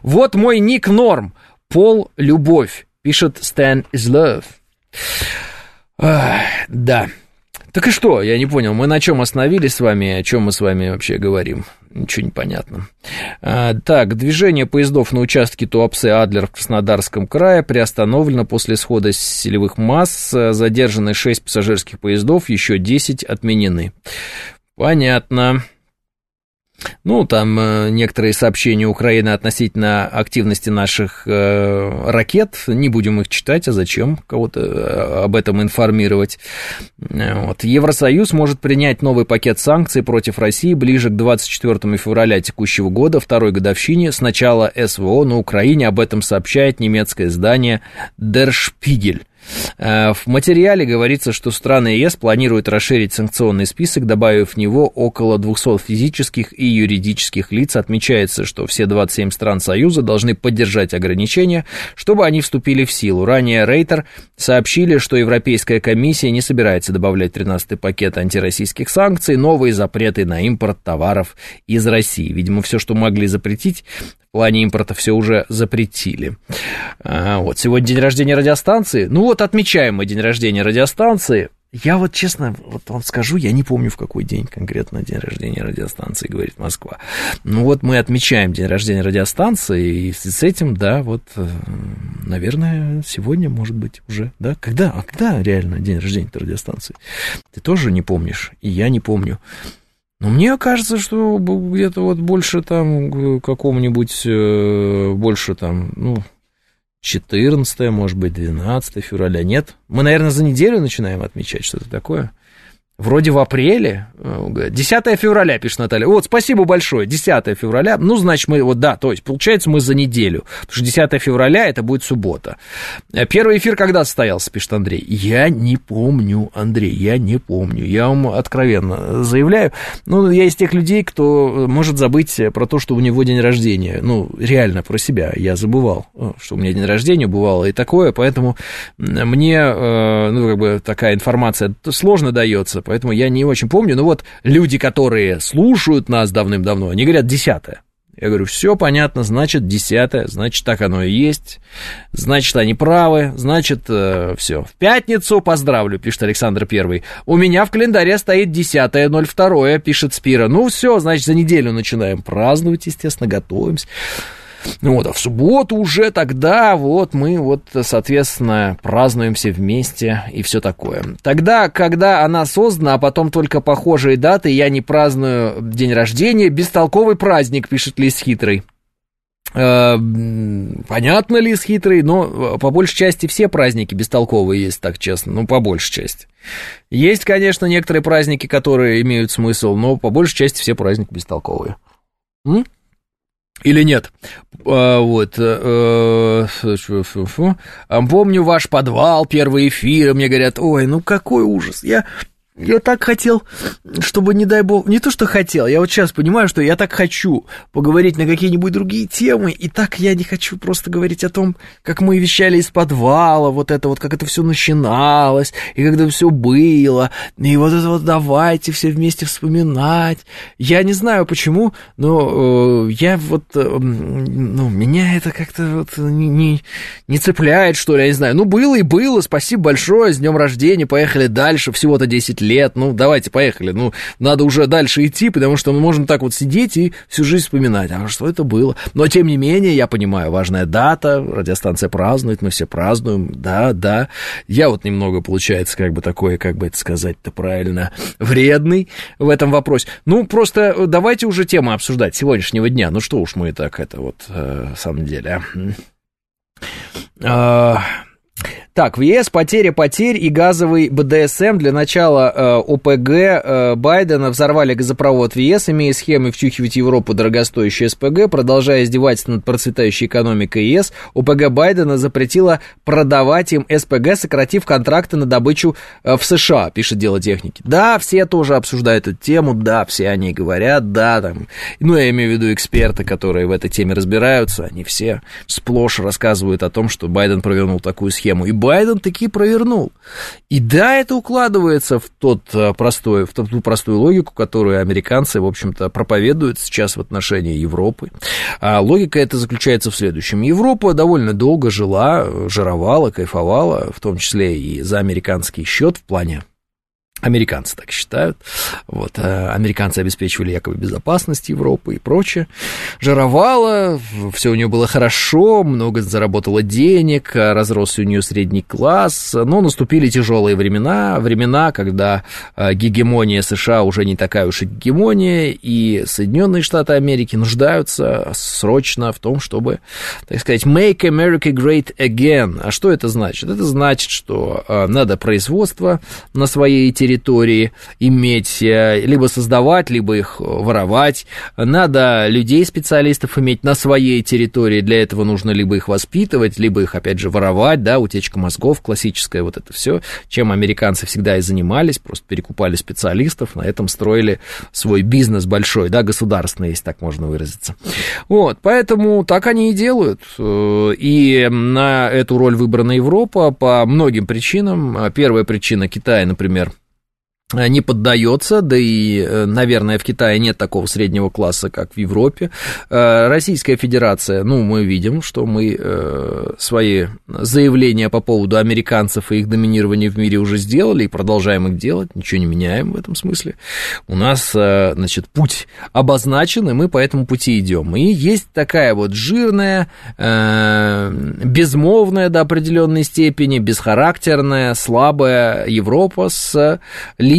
Вот мой ник норм. Пол любовь, пишет Stan is Love. Да. Так и что? Я не понял, мы на чем остановились с вами, о чем мы с вами вообще говорим? Ничего не понятно. Так, движение поездов на участке Туапсе-Адлер в Краснодарском крае приостановлено после схода селевых масс. Задержаны 6 пассажирских поездов, еще 10 отменены. Понятно. Ну, там некоторые сообщения Украины относительно активности наших ракет, не будем их читать, а зачем кого-то об этом информировать. Вот. Евросоюз может принять новый пакет санкций против России ближе к 24 февраля текущего года, второй годовщине с начала СВО на Украине, об этом сообщает немецкое издание Der Spiegel. В материале говорится, что страны ЕС планируют расширить санкционный список, добавив в него около 200 физических и юридических лиц. Отмечается, что все 27 стран Союза должны поддержать ограничения, чтобы они вступили в силу. Ранее Рейтер сообщили, что Европейская комиссия не собирается добавлять 13-й пакет антироссийских санкций, новые запреты на импорт товаров из России. Видимо, все, что могли запретить, в плане импорта все уже запретили. Вот, сегодня день рождения радиостанции. Ну вот, отмечаем мы день рождения радиостанции. Я вот честно вот вам скажу, я не помню, в какой день конкретно день рождения радиостанции, говорит Москва. Ну вот мы отмечаем день рождения радиостанции, и с этим, да, вот, наверное, сегодня, может быть, уже, да? Когда? А когда реально день рождения радиостанции? Ты тоже не помнишь, и я не помню. Но мне кажется, что где-то вот больше там какому-нибудь, больше там, ну, 14, может быть, 12 февраля, нет? Мы, наверное, за неделю начинаем отмечать что-то такое. Вроде в апреле, 10 февраля, пишет Наталья. Вот, спасибо большое, 10 февраля, ну, значит, мы, вот, да, то есть, получается, мы за неделю, потому что 10 февраля это будет суббота. Первый эфир когда состоялся, пишет Андрей? Я не помню, Андрей, я не помню, я вам откровенно заявляю. Ну, я из тех людей, кто может забыть про то, что у него день рождения, ну, реально про себя, я забывал, что у меня день рождения бывало и такое, поэтому мне, ну, как бы, такая информация сложно дается. Поэтому я не очень помню. Но вот люди, которые слушают нас давным-давно, они говорят 10-е. Я говорю, все понятно, значит, 10-е, значит, так оно и есть, значит, они правы, значит, все. В пятницу поздравлю, пишет Александр Первый. У меня в календаре стоит 10-е, 02-е, пишет Спира. Ну, все, значит, за неделю начинаем праздновать, естественно, готовимся. Вот, а в субботу уже тогда вот мы вот, соответственно, празднуем все вместе и все такое. Тогда, когда она создана, а потом только похожие даты, я не праздную день рождения, бестолковый праздник, пишет Лис Хитрый. Понятно, Лис Хитрый, но по большей части все праздники бестолковые есть, так честно, ну, по большей части. Есть, конечно, некоторые праздники, которые имеют смысл, но по большей части все праздники бестолковые. Или нет? Вот. Помню ваш подвал, первые эфиры, мне говорят, ой, ну какой ужас, я так хотел, чтобы, не дай бог, не то, что хотел, я вот сейчас понимаю, что я так хочу поговорить на какие-нибудь другие темы, и так я не хочу просто говорить о том, как мы вещали из подвала, вот это вот, как это все начиналось, и как это все было, и вот это вот давайте все вместе вспоминать. Я не знаю почему, но я вот, ну, меня это как-то вот не цепляет, что ли, я не знаю. Ну, было и было, спасибо большое, с днем рождения, поехали дальше, всего-то 10 лет. Ну, давайте, поехали. Ну, надо уже дальше идти, потому что мы можем так вот сидеть и всю жизнь вспоминать, а что это было. Но, тем не менее, я понимаю, важная дата, радиостанция празднует, мы все празднуем, да. Я вот немного, получается, как бы такой, как бы это сказать-то правильно, вредный в этом вопросе. Ну, просто давайте уже тему обсуждать сегодняшнего дня. Ну, что уж мы и так это вот, на самом деле, Так, в ЕС потеря потерь и газовый БДСМ. Для начала ОПГ Байдена взорвали газопровод в ЕС, имея схемы втюхивать Европу дорогостоящие СПГ, продолжая издевательство над процветающей экономикой ЕС. ОПГ Байдена запретила продавать им СПГ, сократив контракты на добычу в США, пишет Дело техники. Да, все тоже обсуждают эту тему, да, все они говорят, да, там, ну, я имею в виду эксперты, которые в этой теме разбираются, они все сплошь рассказывают о том, что Байден провернул такую схему, и Байден таки провернул. И да, это укладывается в ту простую логику, которую американцы, в общем-то, проповедуют сейчас в отношении Европы. А логика эта заключается в следующем. Европа довольно долго жила, жировала, кайфовала, в том числе и за американский счет в плане. Американцы так считают. Вот, американцы обеспечивали якобы безопасность Европы и прочее. Жировала, все у нее было хорошо, много заработала денег, разросся у нее средний класс. Но наступили тяжелые времена. Времена, когда гегемония США уже не такая уж и гегемония, и Соединенные Штаты Америки нуждаются срочно в том, чтобы, так сказать, make America great again. А что это значит? Это значит, что надо производство на своей территории, иметь, либо создавать, либо их воровать. Надо людей, специалистов иметь на своей территории, для этого нужно либо их воспитывать, либо их, опять же, воровать, да, утечка мозгов классическая, вот это все, чем американцы всегда и занимались, просто перекупали специалистов, на этом строили свой бизнес большой, да, государственный, если так можно выразиться. Вот, поэтому так они и делают, и на эту роль выбрана Европа по многим причинам. Первая причина — Китай, например, не поддается, да и, наверное, в Китае нет такого среднего класса, как в Европе. Российская Федерация, ну, мы видим, что мы свои заявления по поводу американцев и их доминирования в мире уже сделали и продолжаем их делать, ничего не меняем в этом смысле. У нас, значит, путь обозначен, и мы по этому пути идем. И есть такая вот жирная, безмолвная до определенной степени, бесхарактерная, слабая Европа с лидерами,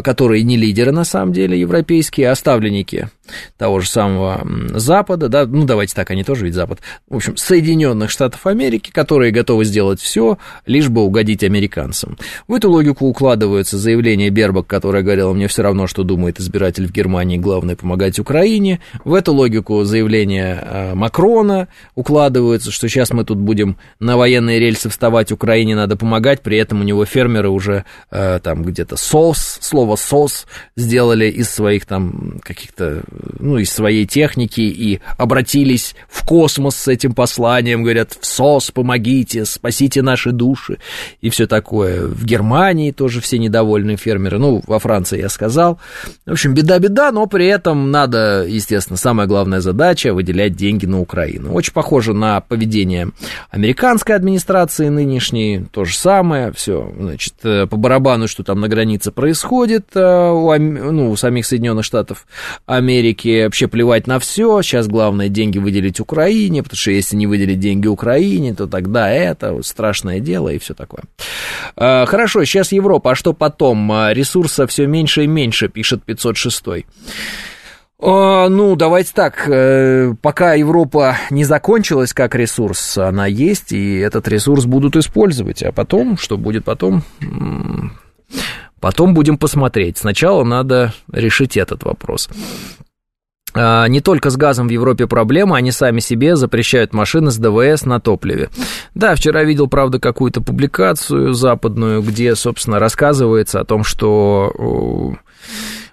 которые не лидеры на самом деле европейские, а ставленники того же самого Запада, да, ну давайте так, они тоже ведь Запад, в общем, Соединенных Штатов Америки, которые готовы сделать все, лишь бы угодить американцам. В эту логику укладывается заявление Бербак, которая говорила, мне все равно, что думает избиратель в Германии, главное помогать Украине. В эту логику заявление Макрона укладывается, что сейчас мы тут будем на военные рельсы вставать, Украине надо помогать, при этом у него фермеры уже там где-то слово «сос» сделали из своих там каких-то, ну, из своей техники и обратились в космос с этим посланием, говорят, в сос, помогите, спасите наши души и все такое. В Германии тоже все недовольные фермеры, ну, во Франции я сказал. В общем, беда-беда, но при этом надо, естественно, самая главная задача — выделять деньги на Украину. Очень похоже на поведение американской администрации нынешней, то же самое, все, значит, по барабану, что там на границе происходит у самих Соединенных Штатов Америки, Америке вообще плевать на все, сейчас главное деньги выделить Украине, потому что если не выделить деньги Украине, то тогда это страшное дело и все такое. Хорошо, сейчас Европа, а что потом? Ресурса все меньше и меньше, пишет 506-й. Ну, давайте так, пока Европа не закончилась как ресурс, она есть, и этот ресурс будут использовать, а потом, что будет потом, потом будем посмотреть. Сначала надо решить этот вопрос. Не только с газом в Европе проблема, они сами себе запрещают машины с ДВС на топливе. Да, вчера видел, правда, какую-то публикацию западную, где, собственно, рассказывается о том, что...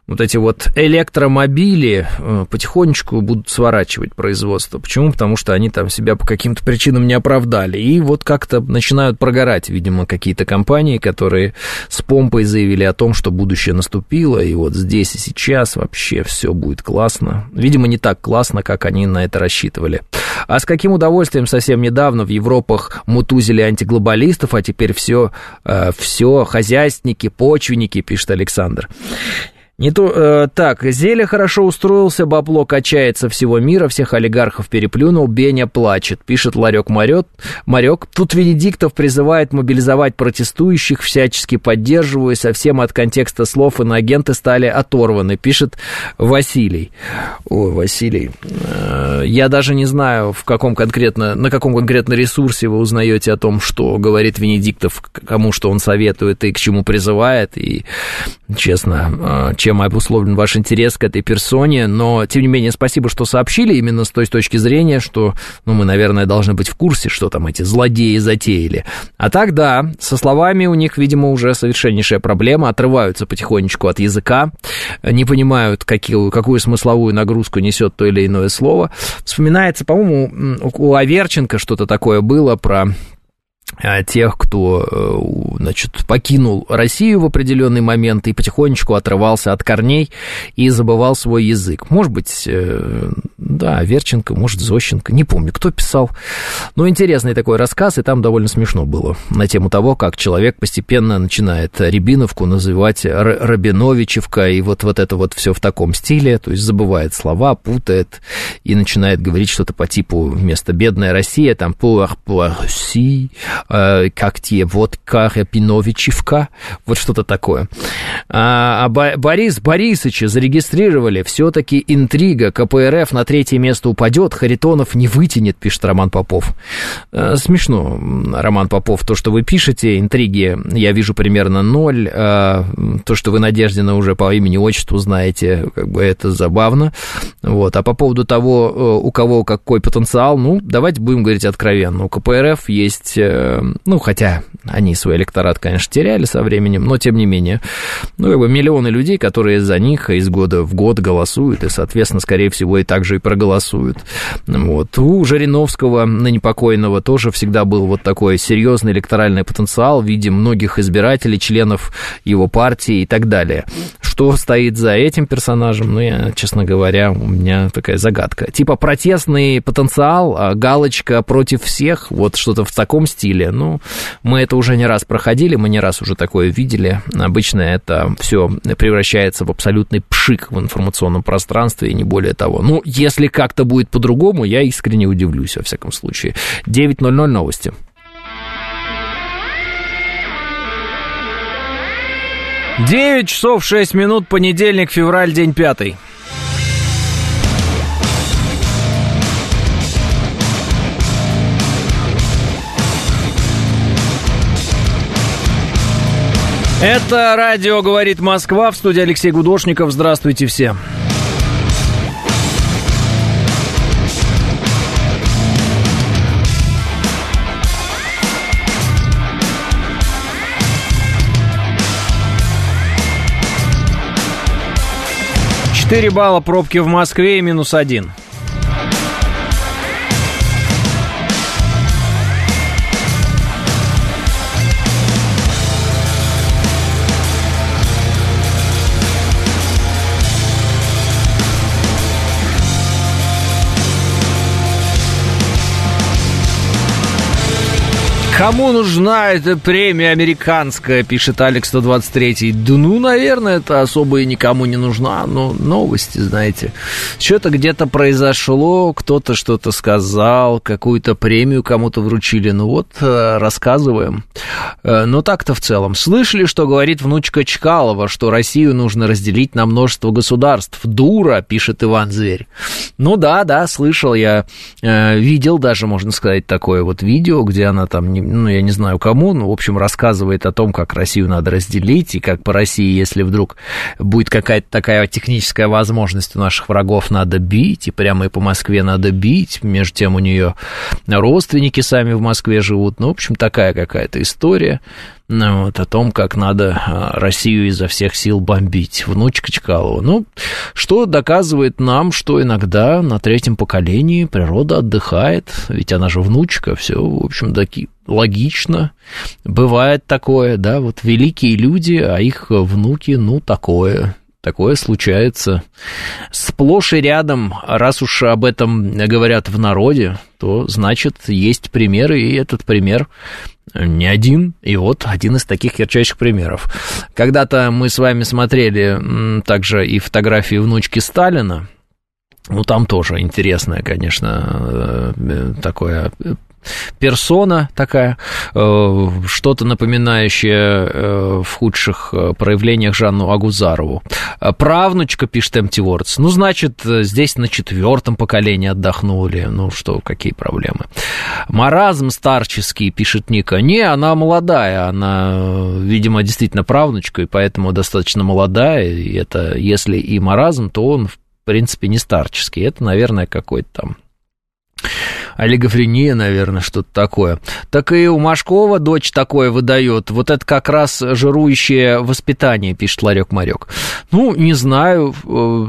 Вот эти вот электромобили потихонечку будут сворачивать производство. Почему? Потому что они там себя по каким-то причинам не оправдали. И вот как-то начинают прогорать, видимо, какие-то компании, которые с помпой заявили о том, что будущее наступило, и вот здесь и сейчас вообще все будет классно. Видимо, не так классно, как они на это рассчитывали. А с каким удовольствием совсем недавно в Европах мутузили антиглобалистов, а теперь все хозяйственники, почвенники, пишет Александр. Не то, так, Зеля хорошо устроился, бабло качается всего мира, всех олигархов переплюнул, Беня плачет, пишет Ларек Марек. Тут Венедиктов призывает мобилизовать протестующих, всячески поддерживаю, совсем от контекста слов иноагенты стали оторваны, пишет Василий. Ой, Василий, я даже не знаю, на каком конкретно ресурсе вы узнаете о том, что говорит Венедиктов, кому что он советует и к чему призывает, и, честно, чем обусловлен ваш интерес к этой персоне, но, тем не менее, спасибо, что сообщили именно с той точки зрения, что, ну, мы, наверное, должны быть в курсе, что там эти злодеи затеяли. А так, да, со словами у них, видимо, уже совершеннейшая проблема, отрываются потихонечку от языка, не понимают, какую смысловую нагрузку несет то или иное слово. Вспоминается, по-моему, у Аверченко что-то такое было про... тех, кто, значит, покинул Россию в определенный момент и потихонечку отрывался от корней и забывал свой язык. Может быть, да, Верченко, может, Зощенко, не помню, кто писал. Но интересный такой рассказ, и там довольно смешно было на тему того, как человек постепенно начинает Рябиновку называть Рабиновичевка, и вот это вот все в таком стиле, то есть забывает слова, путает и начинает говорить что-то по типу вместо «бедная Россия», там «пуэр-пуэр-си», как те, вот Карапиновичевка, вот что-то такое. А Борис Борисыча зарегистрировали, все-таки интрига, КПРФ на 3-е место упадет, Харитонов не вытянет, пишет Роман Попов. Смешно, Роман Попов, то, что вы пишете, интриги я вижу примерно 0, то, что вы Надеждина уже по имени-отчеству знаете, как бы это забавно. Вот. А по поводу того, у кого какой потенциал, ну, давайте будем говорить откровенно, у КПРФ есть... Ну, хотя они свой электорат, конечно, теряли со временем, но тем не менее. Ну, как бы миллионы людей, которые за них из года в год голосуют, и, соответственно, скорее всего, и так же и проголосуют. Вот. У Жириновского, ныне покойного, тоже всегда был вот такой серьезный электоральный потенциал в виде многих избирателей, членов его партии и так далее. Что стоит за этим персонажем, ну, я, честно говоря, у меня такая загадка. Типа протестный потенциал, галочка против всех, вот что-то в таком стиле. Ну, мы это уже не раз проходили, мы не раз уже такое видели. Обычно это все превращается в абсолютный пшик в информационном пространстве, и не более того. Ну, если как-то будет по-другому, я искренне удивлюсь, во всяком случае. 9:00 новости. Девять часов 6 минут, понедельник, февраль, день 5. Это «Радио говорит Москва», в студии Алексей Гудошников. Здравствуйте все. Четыре балла пробки в Москве и -1. Кому нужна эта премия американская, пишет Алекс 123. Да ну, наверное, это особо и никому не нужна. Ну, новости, знаете. Что-то где-то произошло, кто-то что-то сказал, какую-то премию кому-то вручили. Ну вот, рассказываем. Но так-то в целом. Слышали, что говорит внучка Чкалова, что Россию нужно разделить на множество государств? Дура, пишет Иван Зверь. Ну да, слышал я. Видел даже, можно сказать, такое вот видео, где она там, ну, я не знаю кому, но, в общем, рассказывает о том, как Россию надо разделить, и как по России, если вдруг будет какая-то такая техническая возможность у наших врагов, надо бить, и прямо и по Москве надо бить, между тем у нее родственники сами в Москве живут, ну, в общем, такая какая-то история, ну, вот, о том, как надо Россию изо всех сил бомбить, внучка Чкалова, ну, что доказывает нам, что иногда на третьем поколении природа отдыхает, ведь она же внучка, все, в общем, такие... Логично, бывает такое, да, вот великие люди, а их внуки, ну, такое случается сплошь и рядом, раз уж об этом говорят в народе, то, значит, есть примеры, и этот пример не один, и вот один из таких ярчайших примеров. Когда-то мы с вами смотрели также и фотографии внучки Сталина, ну, там тоже интересное, конечно, такое... Персона такая, что-то напоминающее в худших проявлениях Жанну Агузарову. Правнучка, пишет Эмти Вордс. Ну, значит, здесь на четвертом поколении отдохнули. Ну, что, какие проблемы. Маразм старческий, пишет Ника. Не, она молодая. Она, видимо, действительно правнучка, и поэтому достаточно молодая. И это, если и маразм, то он, в принципе, не старческий. Это, наверное, какой-то там... олигофрения, наверное, что-то такое. Так и у Машкова дочь такое выдает. Вот это как раз жирующее воспитание, пишет Ларек-Марек. Ну, не знаю,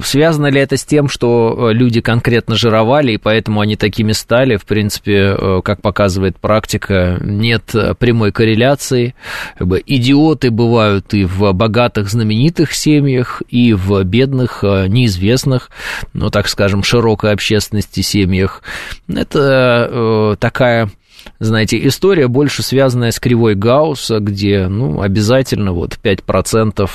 связано ли это с тем, что люди конкретно жировали, и поэтому они такими стали. В принципе, как показывает практика, нет прямой корреляции. Идиоты бывают и в богатых, знаменитых семьях, и в бедных, неизвестных, ну, так скажем, широкой общественности семьях. Это такая, знаете, история, больше связанная с кривой Гаусса, где, ну, обязательно вот 5%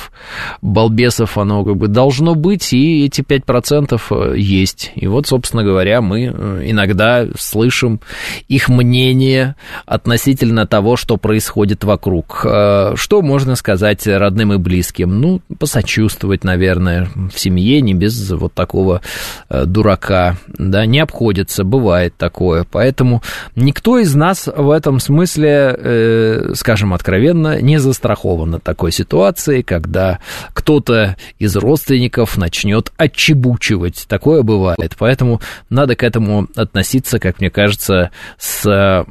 балбесов, оно как бы должно быть, и эти 5% есть. И вот, собственно говоря, мы иногда слышим их мнение относительно того, что происходит вокруг. Что можно сказать родным и близким? Ну, посочувствовать, наверное, в семье не без вот такого дурака, да, не обходится, бывает такое. Поэтому никто из нас в этом смысле, скажем откровенно, не застрахован от такой ситуации, когда кто-то из родственников начнет отчебучивать. Такое бывает. Поэтому надо к этому относиться, как мне кажется, с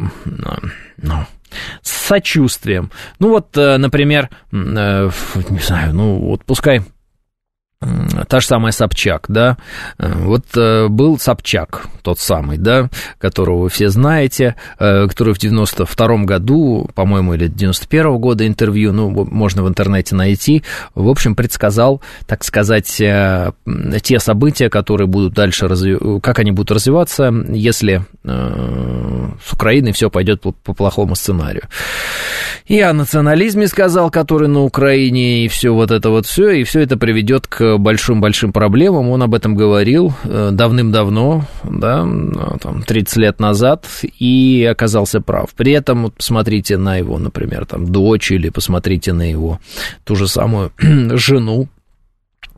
сочувствием. Ну вот, например, не знаю, ну вот пускай... Та же самая Собчак, да, вот был Собчак, тот самый, да, которого вы все знаете, который в 92-м году, по-моему, или 91-го года интервью, ну, можно в интернете найти, в общем, предсказал, так сказать, те события, которые будут дальше, как они будут развиваться, если с Украиной все пойдет по плохому сценарию. И о национализме сказал, который на Украине, и все вот это вот все, и все это приведет к большим-большим проблемам. Он об этом говорил давным-давно, да, там, 30 лет назад, и оказался прав. При этом, вот, посмотрите на его, например, там, дочь, или посмотрите на его ту же самую жену.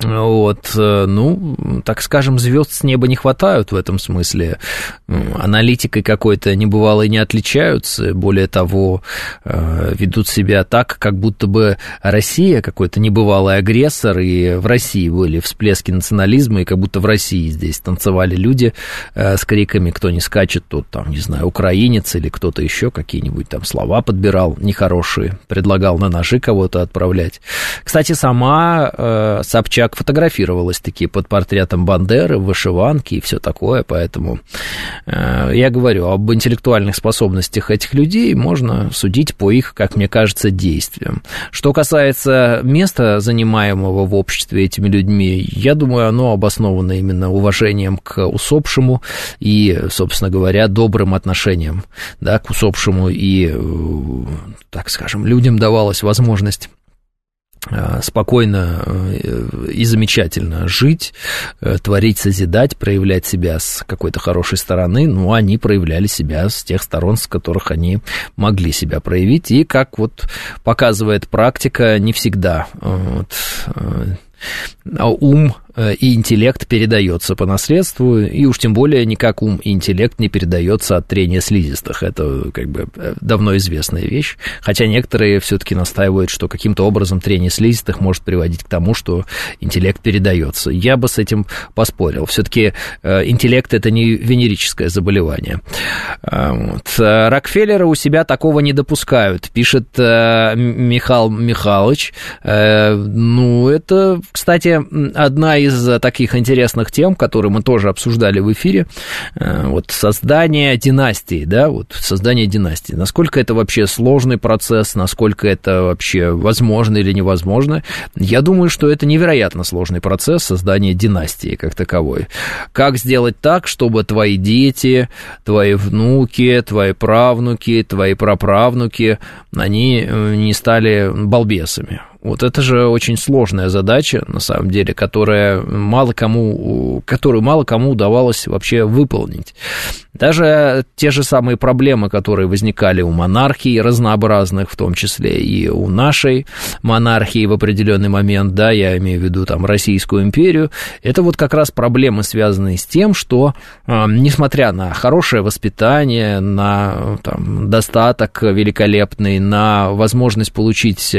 Вот, ну, так скажем, звезд с неба не хватают в этом смысле, аналитикой какой-то небывалой не отличаются, более того, ведут себя так, как будто бы Россия какой-то небывалый агрессор, и в России были всплески национализма, и как будто в России здесь танцевали люди с криками «кто не скачет, тот, там, не знаю, украинец», или кто-то еще какие-нибудь там слова подбирал нехорошие, предлагал на ножи кого-то отправлять. Кстати, сама Собчак Собчак фотографировалась-таки под портретом Бандеры, в вышиванке и все такое, поэтому я говорю, об интеллектуальных способностях этих людей можно судить по их, как мне кажется, действиям. Что касается места, занимаемого в обществе этими людьми, я думаю, оно обосновано именно уважением к усопшему и, собственно говоря, добрым отношением, да, к усопшему, и, так скажем, людям давалась возможность спокойно и замечательно жить, творить, созидать, проявлять себя с какой-то хорошей стороны, но они проявляли себя с тех сторон, с которых они могли себя проявить, и, как вот показывает практика, не всегда вот, ум и интеллект передается по наследству, и уж тем более никак ум и интеллект не передается от трения слизистых. Это как бы давно известная вещь, хотя некоторые все-таки настаивают, что каким-то образом трение слизистых может приводить к тому, что интеллект передается. Я бы с этим поспорил. Все-таки интеллект – это не венерическое заболевание. Вот. Рокфеллера у себя такого не допускают, пишет Михаил Михайлович. Ну, это, кстати, одна из таких интересных тем, которые мы тоже обсуждали в эфире, вот создание династии, да, вот создание династии, насколько это вообще сложный процесс, насколько это вообще возможно или невозможно. Я думаю, что это невероятно сложный процесс создания династии как таковой. Как сделать так, чтобы твои дети, твои внуки, твои правнуки, твои праправнуки, они не стали балбесами? Вот это же очень сложная задача, на самом деле, которую мало кому удавалось вообще выполнить. Даже те же самые проблемы, которые возникали у монархий разнообразных, в том числе и у нашей монархии в определенный момент, да, я имею в виду там Российскую империю, это вот как раз проблемы, связанные с тем, что, несмотря на хорошее воспитание, на там, достаток великолепный, на возможность получить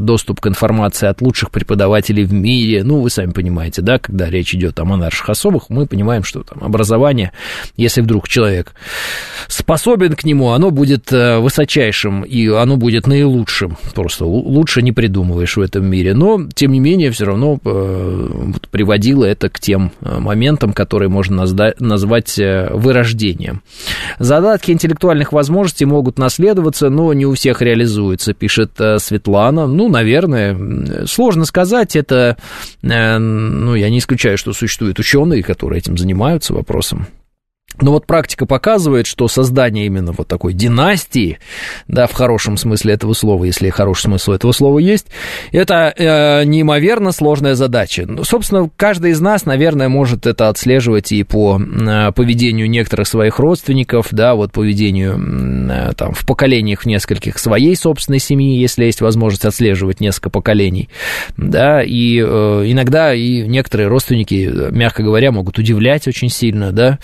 доступ к информации от лучших преподавателей в мире, ну, вы сами понимаете, да, когда речь идет о монарших особых, мы понимаем, что там образование, если вдруг человек способен к нему, оно будет высочайшим, и оно будет наилучшим, просто лучше не придумываешь в этом мире, но, тем не менее, все равно приводило это к тем моментам, которые можно назвать вырождением. Задатки интеллектуальных возможностей могут наследоваться, но не у всех реализуются, пишет Светлана. Ну, наверное, сложно сказать, это, ну, я не исключаю, что существуют ученые, которые этим занимаются вопросом. Но вот практика показывает, что создание именно вот такой династии, да, в хорошем смысле этого слова, если хороший смысл этого слова есть, это неимоверно сложная задача. Ну, собственно, каждый из нас, наверное, может это отслеживать и по поведению некоторых своих родственников, да, вот поведению там в поколениях в нескольких своей собственной семьи, если есть возможность отслеживать несколько поколений, да, и иногда и некоторые родственники, мягко говоря, могут удивлять очень сильно, да.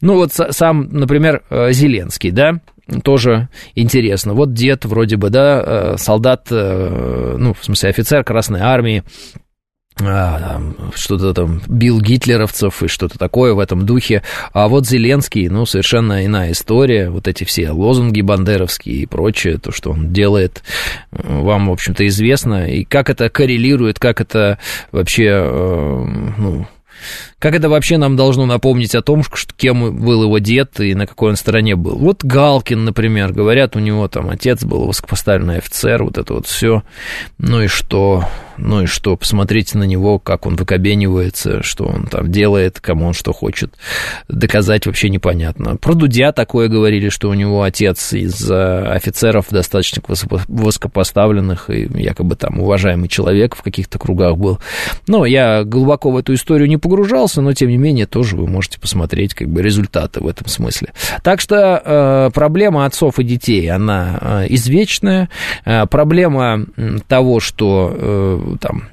Ну, вот сам, например, Зеленский, да, тоже интересно. Вот дед вроде бы, да, солдат, ну, в смысле, офицер Красной Армии, что-то там бил гитлеровцев и что-то такое в этом духе. А вот Зеленский, ну, совершенно иная история. Вот эти все лозунги бандеровские и прочее, то, что он делает, вам, в общем-то, известно. И как это коррелирует, как это вообще, ну... Как это вообще нам должно напомнить о том, что кем был его дед и на какой он стороне был? Вот Галкин, например, говорят, у него там отец был высокопоставленный офицер, вот это вот все. Ну и что? Ну и что? Посмотрите на него, как он выкобенивается, что он там делает, кому он что хочет. Доказать вообще непонятно. Про Дудя такое говорили, что у него отец из офицеров достаточно высокопоставленных и якобы там уважаемый человек в каких-то кругах был. Но я глубоко в эту историю не погружался, но, тем не менее, тоже вы можете посмотреть как бы результаты в этом смысле. Так что проблема отцов и детей, она извечная. Проблема того, что там,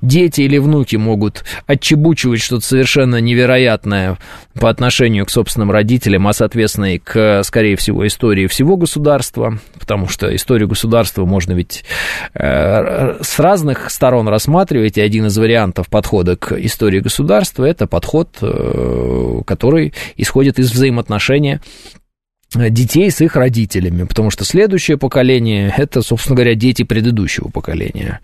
дети или внуки могут отчебучивать что-то совершенно невероятное по отношению к собственным родителям, а, соответственно, и к, скорее всего, истории всего государства, потому что историю государства можно ведь с разных сторон рассматривать, и один из вариантов подхода к истории государства — это подход, который исходит из взаимоотношения детей с их родителями, потому что следующее поколение – это, собственно говоря, дети предыдущего поколения.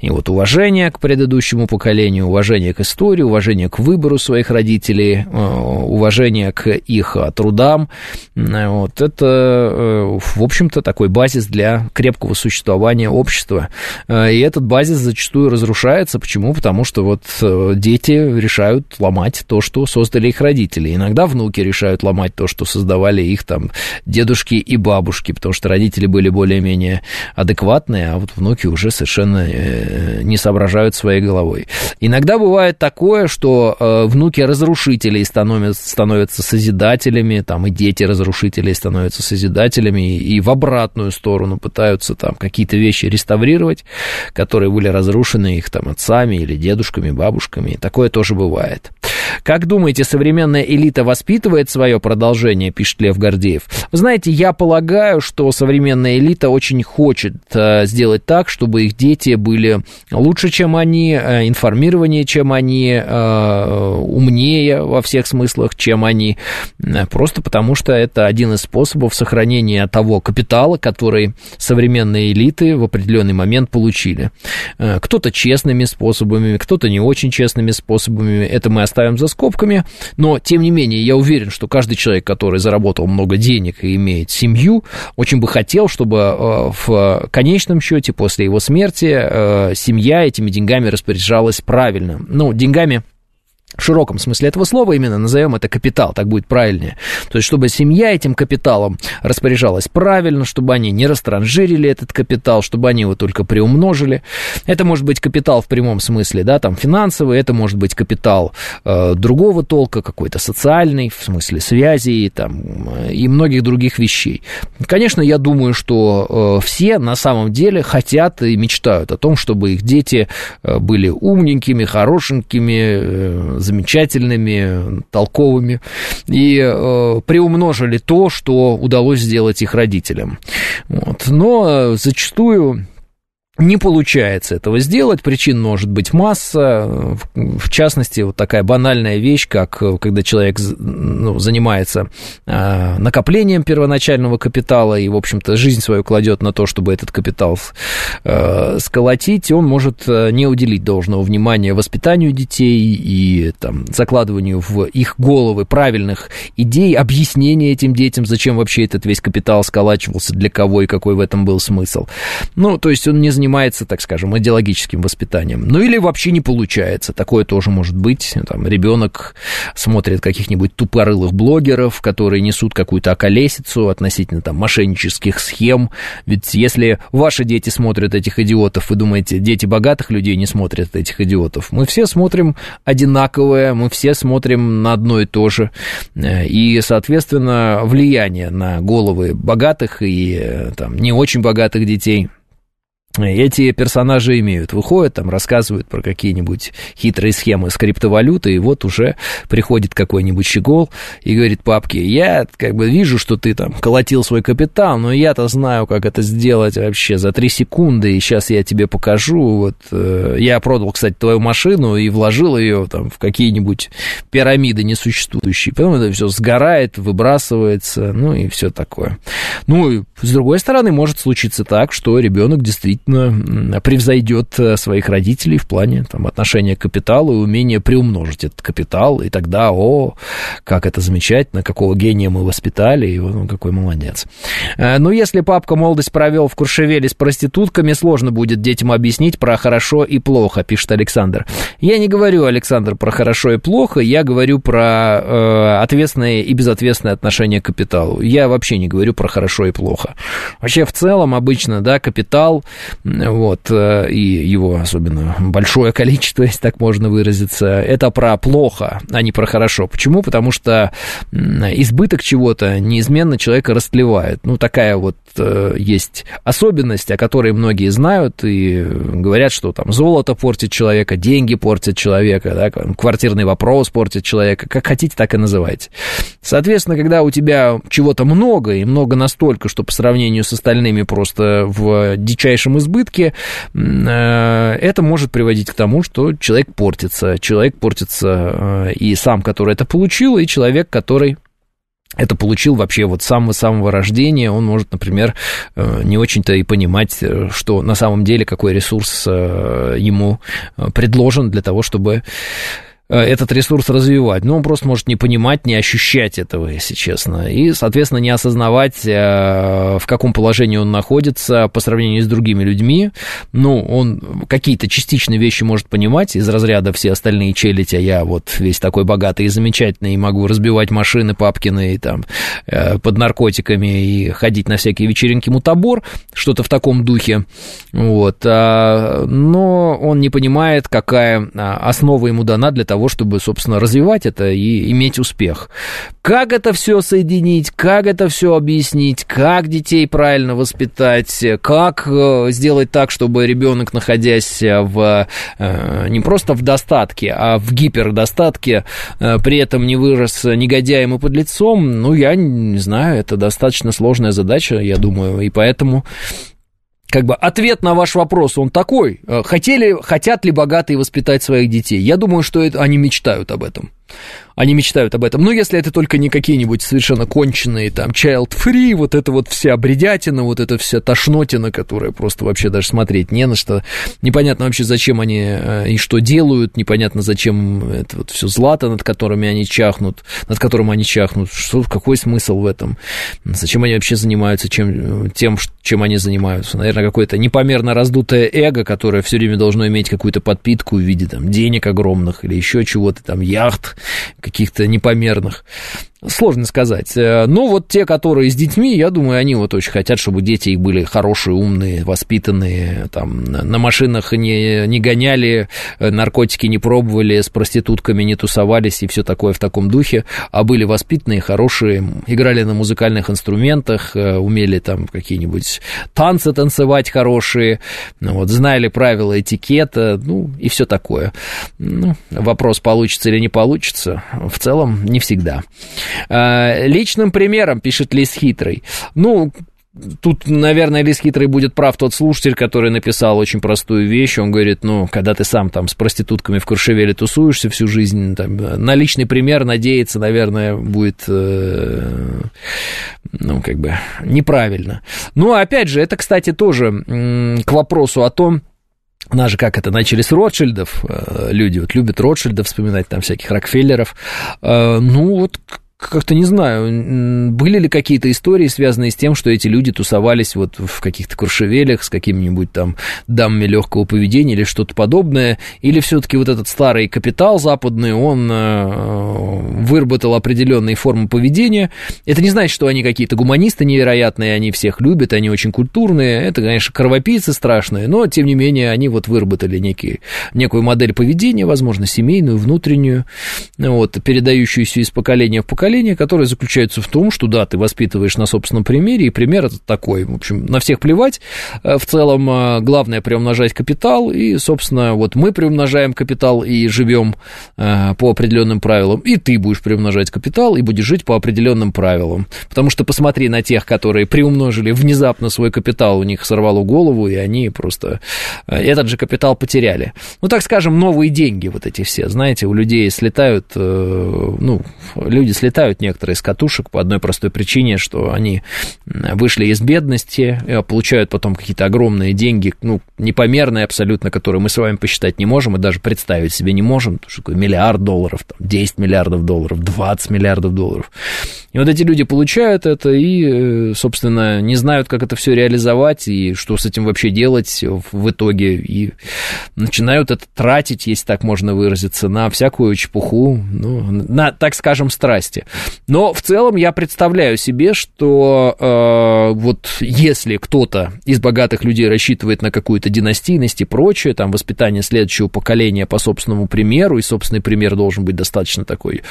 И вот уважение к предыдущему поколению, уважение к истории, уважение к выбору своих родителей, уважение к их трудам – вот это, в общем-то, такой базис для крепкого существования общества. И этот базис зачастую разрушается. Почему? Потому что вот дети решают ломать то, что создали их родители. Иногда внуки решают ломать то, что создавали их там дедушки и бабушки, потому что родители были более-менее адекватные, а вот внуки уже совершенно не соображают своей головой. Иногда бывает такое, что внуки разрушителей становятся созидателями, там и дети разрушителей становятся созидателями, и в обратную сторону пытаются там какие-то вещи реставрировать, которые были разрушены их там отцами или дедушками, бабушками. Такое тоже бывает. Как думаете, современная элита воспитывает свое продолжение, пишет Лев Гордеев? Вы знаете, я полагаю, что современная элита очень хочет сделать так, чтобы их дети были лучше, чем они, информированнее, чем они, умнее во всех смыслах, чем они, просто потому что это один из способов сохранения того капитала, который современные элиты в определенный момент получили. Кто-то честными способами, кто-то не очень честными способами, это мы оставим за скобками, но, тем не менее, я уверен, что каждый человек, который заработал много денег и имеет семью, очень бы хотел, чтобы в конечном счете после его смерти семья этими деньгами распоряжалась правильно. Ну, деньгами в широком смысле этого слова, именно назовем это капитал, так будет правильнее. То есть, чтобы семья этим капиталом распоряжалась правильно, чтобы они не растранжирили этот капитал, чтобы они его только приумножили. Это может быть капитал в прямом смысле, да, там, финансовый, это может быть капитал другого толка, какой-то социальный, в смысле связи там, и многих других вещей. Конечно, я думаю, что все на самом деле хотят и мечтают о том, чтобы их дети были умненькими, хорошенькими, замечательными, толковыми, и приумножили то, что удалось сделать их родителям. Вот. Но зачастую не получается этого сделать, причин может быть масса, в частности, вот такая банальная вещь, как когда человек занимается накоплением первоначального капитала и, в общем-то, жизнь свою кладет на то, чтобы этот капитал сколотить, он может не уделить должного внимания воспитанию детей и там, закладыванию в их головы правильных идей, объяснения этим детям, зачем вообще этот весь капитал сколачивался, для кого и какой в этом был смысл. Ну, то есть он не занимается, так скажем, идеологическим воспитанием. Ну, или вообще не получается. Такое тоже может быть. Там ребенок смотрит каких-нибудь тупорылых блогеров, которые несут какую-то околесицу относительно там мошеннических схем. Ведь если ваши дети смотрят этих идиотов, вы думаете, дети богатых людей не смотрят этих идиотов. Мы все смотрим одинаковое, мы все смотрим на одно и то же. И, соответственно, влияние на головы богатых и там, не очень богатых детей эти персонажи имеют. Выходят, там, рассказывают про какие-нибудь хитрые схемы с криптовалютой, и вот уже приходит какой-нибудь щегол и говорит папке, я как бы вижу, что ты там колотил свой капитал, но я-то знаю, как это сделать вообще за 3 секунды, и сейчас я тебе покажу. Вот, я продал, кстати, твою машину и вложил ее там в какие-нибудь пирамиды несуществующие. Потом это все сгорает, выбрасывается, ну и все такое. Ну, и с другой стороны, может случиться так, что ребенок действительно превзойдет своих родителей в плане там, отношения к капиталу и умения приумножить этот капитал, и тогда, о, как это замечательно, какого гения мы воспитали, и он какой молодец. Но если папка молодость провел в Куршевеле с проститутками, сложно будет детям объяснить про хорошо и плохо, пишет Александр. Я не говорю, Александр, про хорошо и плохо, я говорю про ответственное и безответственное отношение к капиталу. Я вообще не говорю про хорошо и плохо. Вообще, в целом, обычно, да, капитал, вот, и его особенно большое количество, если так можно выразиться, это про плохо, а не про хорошо. Почему? Потому что избыток чего-то неизменно человека растлевает. Ну, такая вот есть особенность, о которой многие знают и говорят, что там золото портит человека, деньги портят человека, да, квартирный вопрос портит человека, как хотите, так и называйте. Соответственно, когда у тебя чего-то много, и много настолько, что по сравнению с остальными просто в дичайшем избытке, это может приводить к тому, что человек портится и сам, который это получил, и человек, который это получил вообще вот с самого-самого рождения, он может, например, не очень-то и понимать, что на самом деле какой ресурс ему предложен для того, чтобы этот ресурс развивать. Ну, он просто может не понимать, не ощущать этого, если честно, и, соответственно, не осознавать, в каком положении он находится по сравнению с другими людьми. Ну, он какие-то частичные вещи может понимать из разряда «все остальные челядь, а я вот весь такой богатый и замечательный, и могу разбивать машины Папкины и там под наркотиками и ходить на всякие вечеринки мутабор», что-то в таком духе, вот. Но он не понимает, какая основа ему дана для того, чтобы, собственно, развивать это и иметь успех. Как это все соединить, как это все объяснить, как детей правильно воспитать, как сделать так, чтобы ребенок, находясь в, не просто в достатке, а в гипердостатке, при этом не вырос негодяем и подлецом, ну, я не знаю, это достаточно сложная задача, я думаю, и поэтому... Как бы ответ на ваш вопрос, он такой. Хотят ли богатые воспитать своих детей? Я думаю, что это, они мечтают об этом. Они мечтают об этом. Но если это только не какие-нибудь совершенно конченые там child-free, вот это вот вся бредятина, вот эта вся тошнотина, которая просто вообще даже смотреть не на что. Непонятно вообще, зачем они и что делают, непонятно, зачем это вот все злато, над которым они чахнут. Какой смысл в этом? Зачем они вообще занимаются тем, чем они занимаются? Наверное, какое-то непомерно раздутое эго, которое все время должно иметь какую-то подпитку в виде там денег огромных или еще чего-то, там яхт каких-то непомерных. Сложно сказать. Но вот те, которые с детьми, я думаю, они вот очень хотят, чтобы дети их были хорошие, умные, воспитанные, там, на машинах не гоняли, наркотики не пробовали, с проститутками не тусовались и все такое в таком духе, а были воспитанные, хорошие, играли на музыкальных инструментах, умели там какие-нибудь танцы танцевать хорошие, вот, знали правила этикета, ну, и все такое. Ну, вопрос, получится или не получится, в целом не всегда. Личным примером, пишет Лис Хитрый. Ну, тут, наверное, Лис Хитрый будет прав тот слушатель, который написал очень простую вещь. Он говорит, ну, когда ты сам там с проститутками в Куршевеле тусуешься всю жизнь, там, на личный пример надеяться, наверное, будет, ну, как бы неправильно. Ну, опять же, это, кстати, тоже к вопросу о том, у нас же как это, начали с Ротшильдов, люди вот любят Ротшильдов вспоминать, там всяких Рокфеллеров, ну вот как-то не знаю, были ли какие-то истории, связанные с тем, что эти люди тусовались вот в каких-то Куршевелях с какими-нибудь там дамами легкого поведения или что-то подобное, или все-таки вот этот старый капитал западный, он выработал определенные формы поведения. Это не значит, что они какие-то гуманисты невероятные, они всех любят, они очень культурные, это, конечно, кровопийцы страшные, но, тем не менее, они вот выработали некую модель поведения, возможно, семейную, внутреннюю, вот, передающуюся из поколения в поколение, которые заключаются в том, что, да, ты воспитываешь на собственном примере, и пример этот такой, в общем, на всех плевать, в целом главное приумножать капитал, и, собственно, вот мы приумножаем капитал и живем по определенным правилам, и ты будешь приумножать капитал и будешь жить по определенным правилам, потому что посмотри на тех, которые приумножили внезапно свой капитал, у них сорвало голову, и они просто этот же капитал потеряли. Ну, так скажем, новые деньги вот эти все, знаете, у людей слетают, ну, люди слетают, некоторые с катушек по одной простой причине, что они вышли из бедности, получают потом какие-то огромные деньги, ну, непомерные абсолютно, которые мы с вами посчитать не можем и даже представить себе не можем, потому что такое миллиард долларов, там, 10 миллиардов долларов, 20 миллиардов долларов. И вот эти люди получают это и, собственно, не знают, как это все реализовать и что с этим вообще делать в итоге, и начинают это тратить, если так можно выразиться, на всякую чепуху, ну, на, так скажем, страсти. Но в целом я представляю себе, что вот если кто-то из богатых людей рассчитывает на какую-то династийность и прочее, там воспитание следующего поколения по собственному примеру, и собственный пример должен быть достаточно такой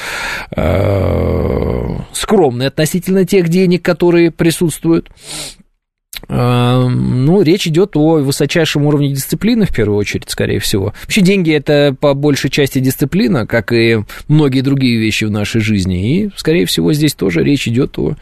скромный относительно тех денег, которые присутствуют, Ну, речь идет о высочайшем уровне дисциплины, в первую очередь, скорее всего. Вообще деньги – это по большей части дисциплина, как и многие другие вещи в нашей жизни. И, скорее всего, здесь тоже речь идет о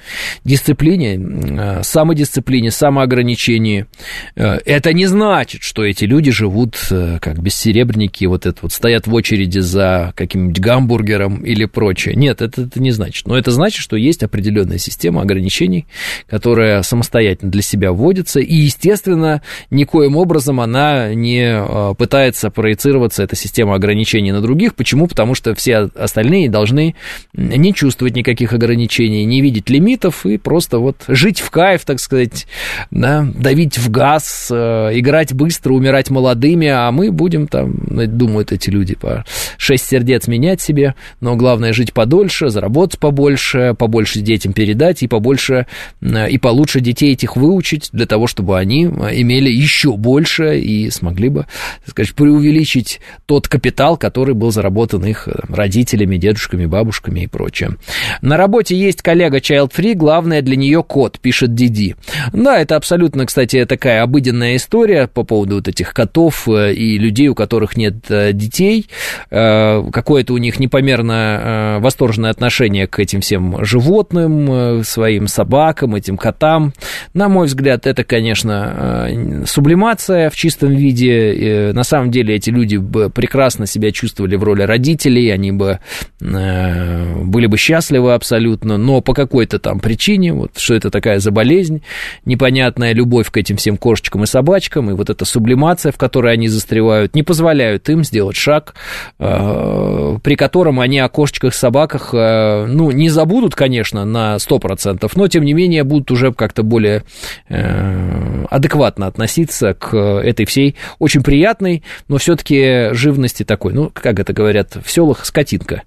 дисциплине, самодисциплине, самоограничении. Это не значит, что эти люди живут как бессеребренники, вот стоят в очереди за каким-нибудь гамбургером или прочее. Нет, это не значит. Но это значит, что есть определенная система ограничений, которая самостоятельно для себя вводится, и, естественно, никоим образом она не пытается проецироваться, эта система ограничений, на других. Почему? Потому что все остальные должны не чувствовать никаких ограничений, не видеть лимитов и просто вот жить в кайф, так сказать, да, давить в газ, играть быстро, умирать молодыми, а мы будем там, думают эти люди, по 6 сердец менять себе, но главное жить подольше, заработать побольше, побольше детям передать и побольше и получше детей этих выучить для того, чтобы они имели еще больше и смогли бы, так сказать, преувеличить тот капитал, который был заработан их родителями, дедушками, бабушками и прочее. На работе есть коллега Child Free, главное для нее кот, пишет Диди. Да, это абсолютно, кстати, такая обыденная история по поводу вот этих котов и людей, у которых нет детей. Какое-то у них непомерно восторженное отношение к этим всем животным, своим собакам, этим котам. На мой взгляд, это, конечно, сублимация в чистом виде. На самом деле, эти люди бы прекрасно себя чувствовали в роли родителей, они бы были бы счастливы абсолютно, но по какой-то там причине, вот что это такая за болезнь, непонятная любовь к этим всем кошечкам и собачкам, и вот эта сублимация, в которой они застревают, не позволяют им сделать шаг, при котором они о кошечках и собаках, ну, не забудут, конечно, на 100%, но, тем не менее, будут уже как-то более адекватно относиться к этой всей очень приятной, но все-таки живности такой, ну, как это говорят в селах, скотинка.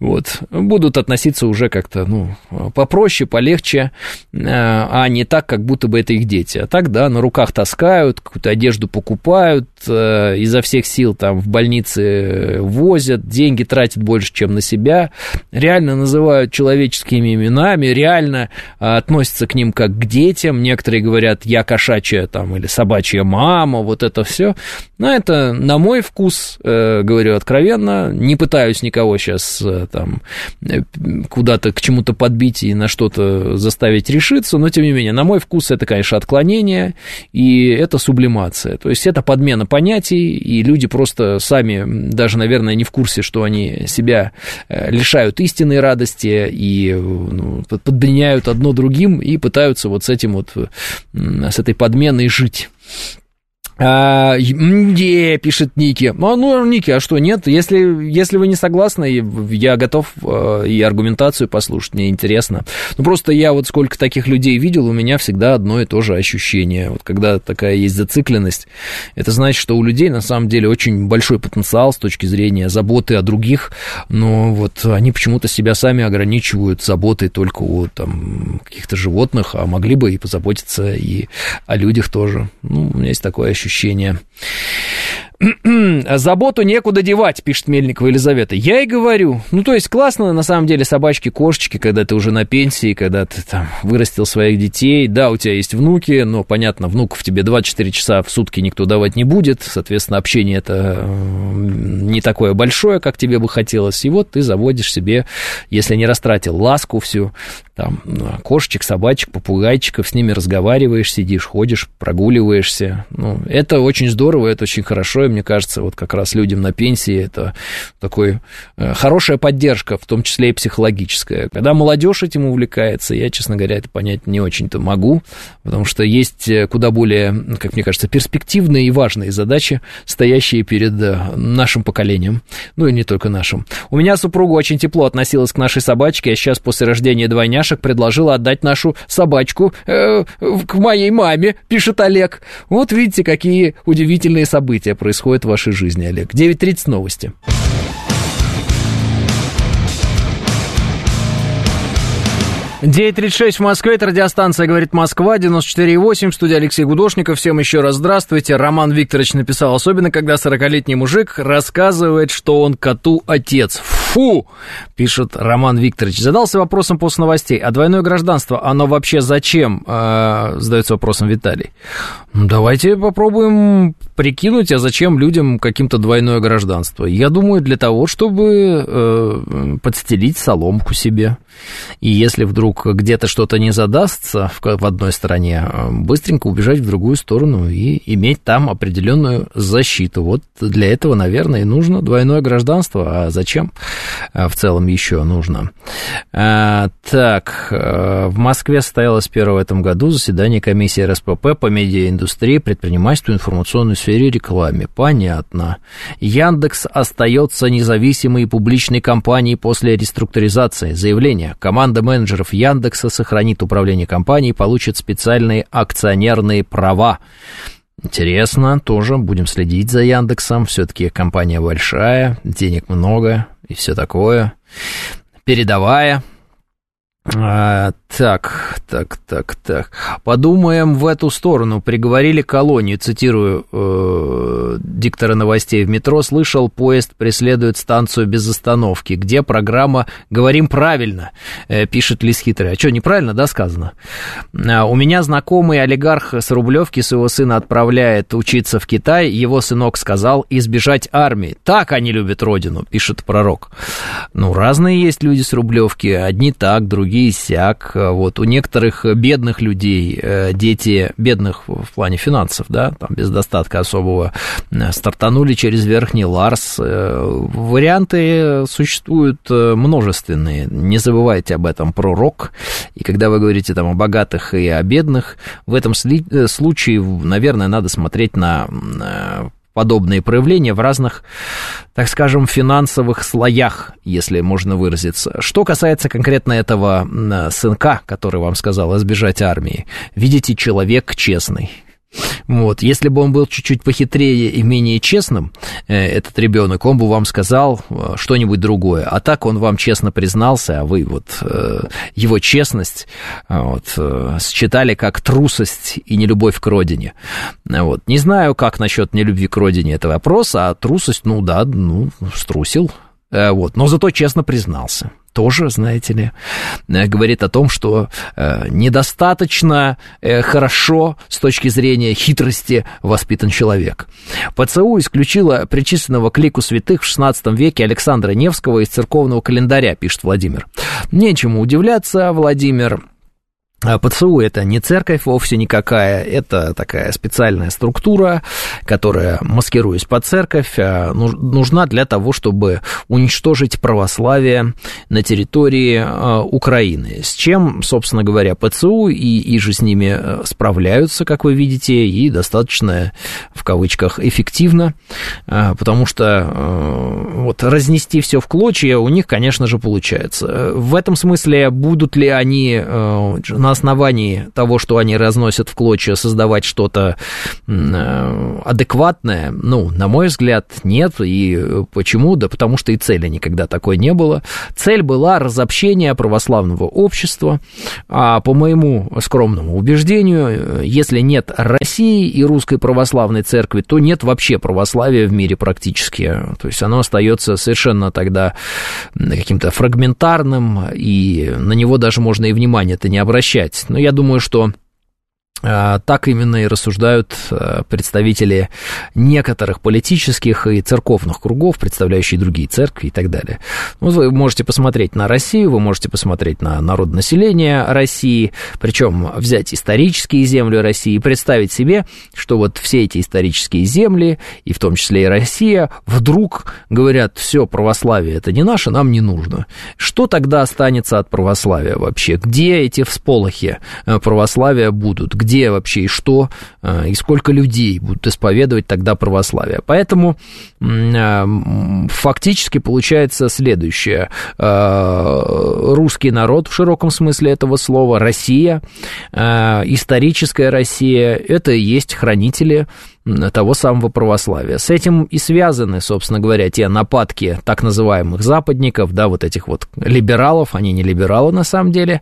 Вот. Будут относиться уже как-то, ну, попроще, полегче, а не так, как будто бы это их дети. А так, да, на руках таскают, какую-то одежду покупают, изо всех сил там в больнице возят, деньги тратят больше, чем на себя, реально называют человеческими именами, реально относятся к ним как к детям. Некоторые говорят, я кошачья там или собачья мама, вот это все. Но это на мой вкус, говорю откровенно, не пытаюсь никого сейчас там куда-то к чему-то подбить и на что-то заставить решиться, но тем не менее, на мой вкус, это, конечно, отклонение, и это сублимация, то есть это подмена понятий, и люди просто сами даже, наверное, не в курсе, что они себя лишают истинной радости и, ну, подменяют одно другим и пытаются вот с этим вот, с этой подменой жить. «Мде», пишет Ники. Ну, Ники, а что, нет? Если вы не согласны, я готов и аргументацию послушать, мне интересно. Ну, просто я вот сколько таких людей видел, у меня всегда одно и то же ощущение. Вот когда такая есть зацикленность, это значит, что у людей на самом деле очень большой потенциал с точки зрения заботы о других, но вот они почему-то себя сами ограничивают заботой только о там каких-то животных, а могли бы и позаботиться и о людях тоже. Ну, у меня есть такое ощущение. Заботу некуда девать, пишет Мельникова Елизавета. Я и говорю. Ну, то есть, классно, на самом деле, собачки, кошечки, когда ты уже на пенсии, когда ты там вырастил своих детей. Да, у тебя есть внуки, но, понятно, внуков тебе 24 часа в сутки никто давать не будет. Соответственно, общение это не такое большое, как тебе бы хотелось. И вот ты заводишь себе, если не растратил ласку всю, там, кошечек, собачек, попугайчиков, с ними разговариваешь, сидишь, ходишь, прогуливаешься. Ну, это очень здорово, это очень хорошо, и мне кажется, вот как раз людям на пенсии это такой хорошая поддержка, в том числе и психологическая. Когда молодежь этим увлекается, я, честно говоря, это понять не очень-то могу, потому что есть куда более, как мне кажется, перспективные и важные задачи, стоящие перед нашим поколением, ну и не только нашим. У меня супруга очень тепло относилась к нашей собачке, а сейчас после рождения двойняшек предложила отдать нашу собачку к моей маме, пишет Олег. Вот видите, какие удивительные события происходят в вашей жизни, Олег. 9:30 новости. День 36 в Москве, это радиостанция «Говорит Москва», 94,8, в студии Алексей Гудошников. Всем еще раз здравствуйте. Роман Викторович написал: особенно, когда 40-летний мужик рассказывает, что он коту отец. Фу, пишет Роман Викторович. Задался вопросом после новостей. А двойное гражданство, оно вообще зачем? Задается вопросом Виталий. Давайте попробуем прикинуть, а зачем людям каким-то двойное гражданство. Я думаю, для того, чтобы подстелить соломку себе. И если вдруг где-то что-то не задастся в одной стране, быстренько убежать в другую сторону и иметь там определенную защиту. Вот для этого, наверное, и нужно двойное гражданство. А зачем в целом еще нужно? Так, в Москве состоялось в этом году заседание комиссии РСПП по медиаиндустрии, предпринимательству, информационной сфере и рекламе. Понятно. Яндекс остается независимой и публичной компанией после реструктуризации. Заявление. Команда менеджеров Яндекса сохранит управление компанией и получит специальные акционерные права. Интересно, тоже будем следить за Яндексом. Все-таки компания большая, денег много и все такое. Передовая. Так. Подумаем в эту сторону. Приговорили колонию. Цитирую диктора новостей в метро. Слышал, поезд преследует станцию без остановки. Где программа «Говорим правильно», пишет Лис Хитрый. А что, неправильно, да, сказано? У меня знакомый олигарх с Рублевки своего сына отправляет учиться в Китай. Его сынок сказал избежать армии. Так они любят родину, пишет Пророк. Ну, разные есть люди с Рублевки. Одни так, другие сяк. Вот у некоторых бедных людей, дети бедных в плане финансов, да, там без достатка особого, стартанули через верхний Ларс. Варианты существуют множественные. Не забывайте об этом, Пророк. И когда вы говорите там о богатых и о бедных, в этом случае, наверное, надо смотреть на подобные проявления в разных, так скажем, финансовых слоях, если можно выразиться. Что касается конкретно этого сынка, который вам сказал избежать армии, видите, человек честный. Вот, если бы он был чуть-чуть похитрее и менее честным, этот ребенок, он бы вам сказал что-нибудь другое. А так он вам честно признался, а вы вот его честность вот, считали как трусость и нелюбовь к родине. Вот. Не знаю, как насчет нелюбви к родине это вопрос, а трусость, ну да, ну, струсил. Вот. Но зато честно признался. Тоже, знаете ли, говорит о том, что недостаточно хорошо с точки зрения хитрости воспитан человек. ПЦУ исключила причисленного к лику святых в 16 веке Александра Невского из церковного календаря, пишет Владимир. Нечему удивляться, Владимир. ПЦУ – это не церковь вовсе никакая, это такая специальная структура, которая, маскируясь под церковь, нужна для того, чтобы уничтожить православие на территории Украины. С чем, собственно говоря, ПЦУ и же с ними справляются, как вы видите, и достаточно, в кавычках, эффективно, потому что вот разнести все в клочья у них, конечно же, получается. В этом смысле будут ли они на основании того, что они разносят в клочья, создавать что-то адекватное, ну, на мой взгляд, нет. И почему? Да потому что и цели никогда такой не было. Цель была разобщение православного общества. А по моему скромному убеждению, если нет России и Русской Православной Церкви, то нет вообще православия в мире практически. То есть оно остается совершенно тогда каким-то фрагментарным, и на него даже можно и внимание-то не обращать. Но я думаю, что так именно и рассуждают представители некоторых политических и церковных кругов, представляющие другие церкви и так далее. Ну, вы можете посмотреть на Россию, вы можете посмотреть на народонаселение России, причем взять исторические земли России и представить себе, что вот все эти исторические земли, и в том числе и Россия, вдруг говорят, все, православие это не наше, нам не нужно. Что тогда останется от православия вообще? Где эти всполохи православия будут? Где вообще и что, и сколько людей будут исповедовать тогда православие. Поэтому фактически получается следующее. Русский народ в широком смысле этого слова, Россия, историческая Россия, это и есть хранители того самого православия. С этим и связаны, собственно говоря, те нападки так называемых западников, да, вот этих вот либералов, они не либералы на самом деле,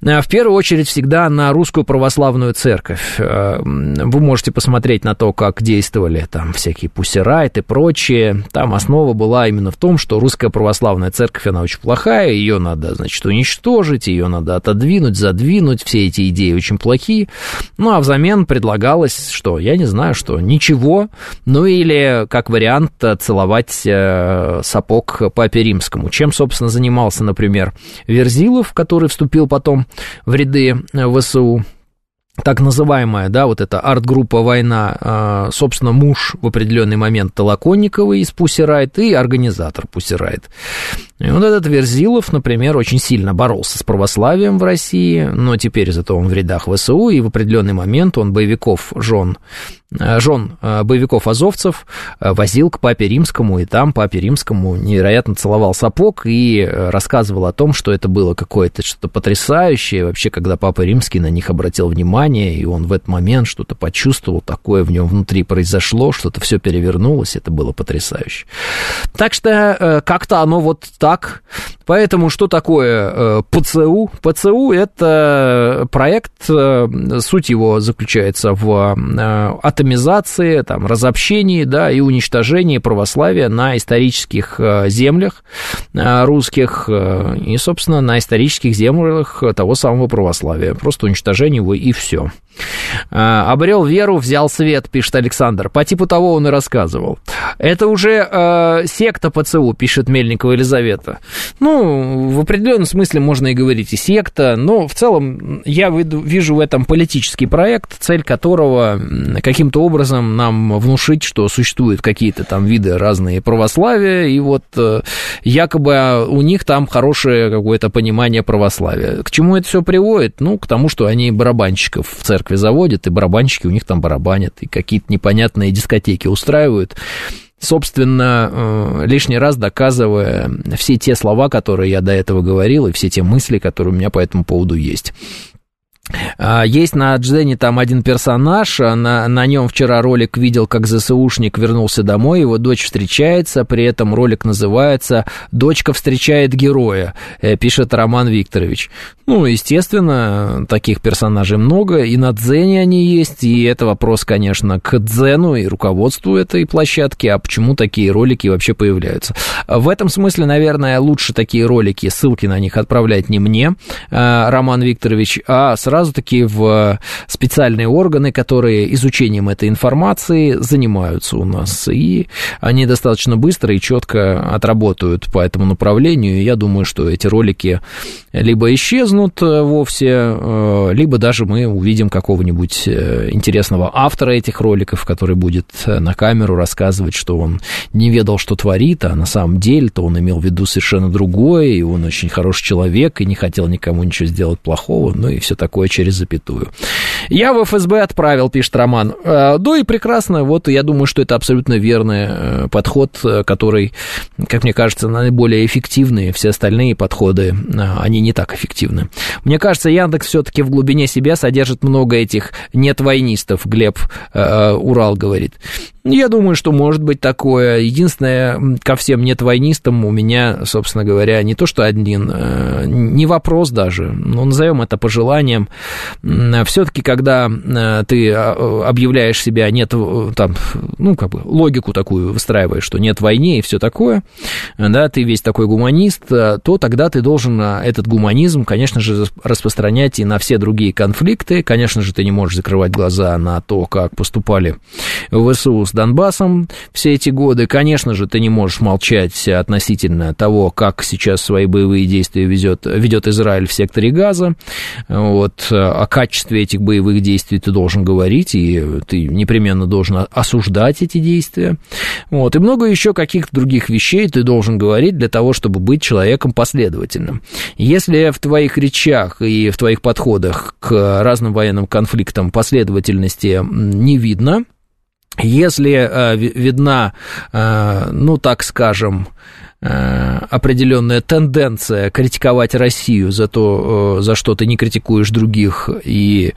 в первую очередь всегда на Русскую Православную Церковь. Вы можете посмотреть на то, как действовали там всякие пусси-райт и прочее. Там основа была именно в том, что Русская Православная Церковь, она очень плохая, ее надо, значит, уничтожить, ее надо отодвинуть, задвинуть, все эти идеи очень плохие. Ну, а взамен предлагалось, что, я не знаю, что, ничего, ну, или, как вариант, целовать сапог Папе Римскому. Чем, собственно, занимался, например, Верзилов, который вступил потом в ряды ВСУ, так называемая, да, вот эта арт-группа «Война», собственно, муж в определенный момент Толоконникова из пусси-райт и организатор пусси-райт. И вот этот Верзилов, например, очень сильно боролся с православием в России, но теперь зато он в рядах ВСУ, и в определенный момент он боевиков жен боевиков-азовцев возил к Папе Римскому, и там Папе Римскому невероятно целовал сапог и рассказывал о том, что это было какое-то что-то потрясающее, вообще, когда Папа Римский на них обратил внимание, и он в этот момент что-то почувствовал, такое в нем внутри произошло, что-то все перевернулось, это было потрясающе. Так что как-то оно вот так. Поэтому что такое ПЦУ? ПЦУ – это проект, суть его заключается в атомизации, там, разобщении, да, и уничтожении православия на исторических землях русских и, собственно, на исторических землях того самого православия. Просто уничтожение его, и все. «Обрел веру, взял свет», пишет Александр. По типу того он и рассказывал. Это уже секта ПЦУ, пишет Мельникова Елизавета. Ну, в определенном смысле можно и говорить и секта, но в целом я вижу в этом политический проект, цель которого каким-то образом нам внушить, что существуют какие-то там виды разные православия, и вот якобы у них там хорошее какое-то понимание православия. К чему это все приводит? Ну, к тому, что они барабанщиков в церкви заводят, и барабанщики у них там барабанят, и какие-то непонятные дискотеки устраивают. Собственно, лишний раз доказывая все те слова, которые я до этого говорил, и все те мысли, которые у меня по этому поводу есть. Есть на Дзене там один персонаж, на нем вчера ролик видел, как ЗСУшник вернулся домой, его дочь встречается, при этом ролик называется «Дочка встречает героя», пишет Роман Викторович. Ну, естественно, таких персонажей много, и на Дзене они есть, и это вопрос, конечно, к Дзену и руководству этой площадки, а почему такие ролики вообще появляются. В этом смысле, наверное, лучше такие ролики, ссылки на них отправлять не мне, Роман Викторович, а сразу-таки в специальные органы, которые изучением этой информации занимаются у нас, и они достаточно быстро и четко отработают по этому направлению, и я думаю, что эти ролики либо исчезнут вовсе, либо даже мы увидим какого-нибудь интересного автора этих роликов, который будет на камеру рассказывать, что он не ведал, что творит, а на самом деле-то он имел в виду совершенно другое, и он очень хороший человек, и не хотел никому ничего сделать плохого, ну и все такое через запятую. «Я в ФСБ отправил», пишет Роман. Да и прекрасно, вот я думаю, что это абсолютно верный подход, который, как мне кажется, наиболее эффективный, все остальные подходы, они не так эффективны. Мне кажется, Яндекс все-таки в глубине себя содержит много этих нет-войнистов, Глеб Урал говорит. Я думаю, что может быть такое. Единственное, ко всем нет-войнистам у меня, собственно говоря, не то что один, не вопрос даже, но назовем это пожеланием. Все-таки, когда ты объявляешь себя нет, там, ну, как бы логику такую выстраиваешь, что нет войны и все такое, да, ты весь такой гуманист, то тогда ты должен этот гуманизм, конечно же, распространять и на все другие конфликты. Конечно же, ты не можешь закрывать глаза на то, как поступали в ВСУ с Донбассом все эти годы. Конечно же, ты не можешь молчать относительно того, как сейчас свои боевые действия ведет Израиль в секторе Газа. Вот, о качестве этих боевых действий ты должен говорить, и ты непременно должен осуждать эти действия. Вот, и много еще каких-то других вещей ты должен говорить для того, чтобы быть человеком последовательным. Если в твоих речах и в твоих подходах к разным военным конфликтам последовательности не видно, Если видна, ну так скажем, определенная тенденция критиковать Россию за то, за что ты не критикуешь других, и,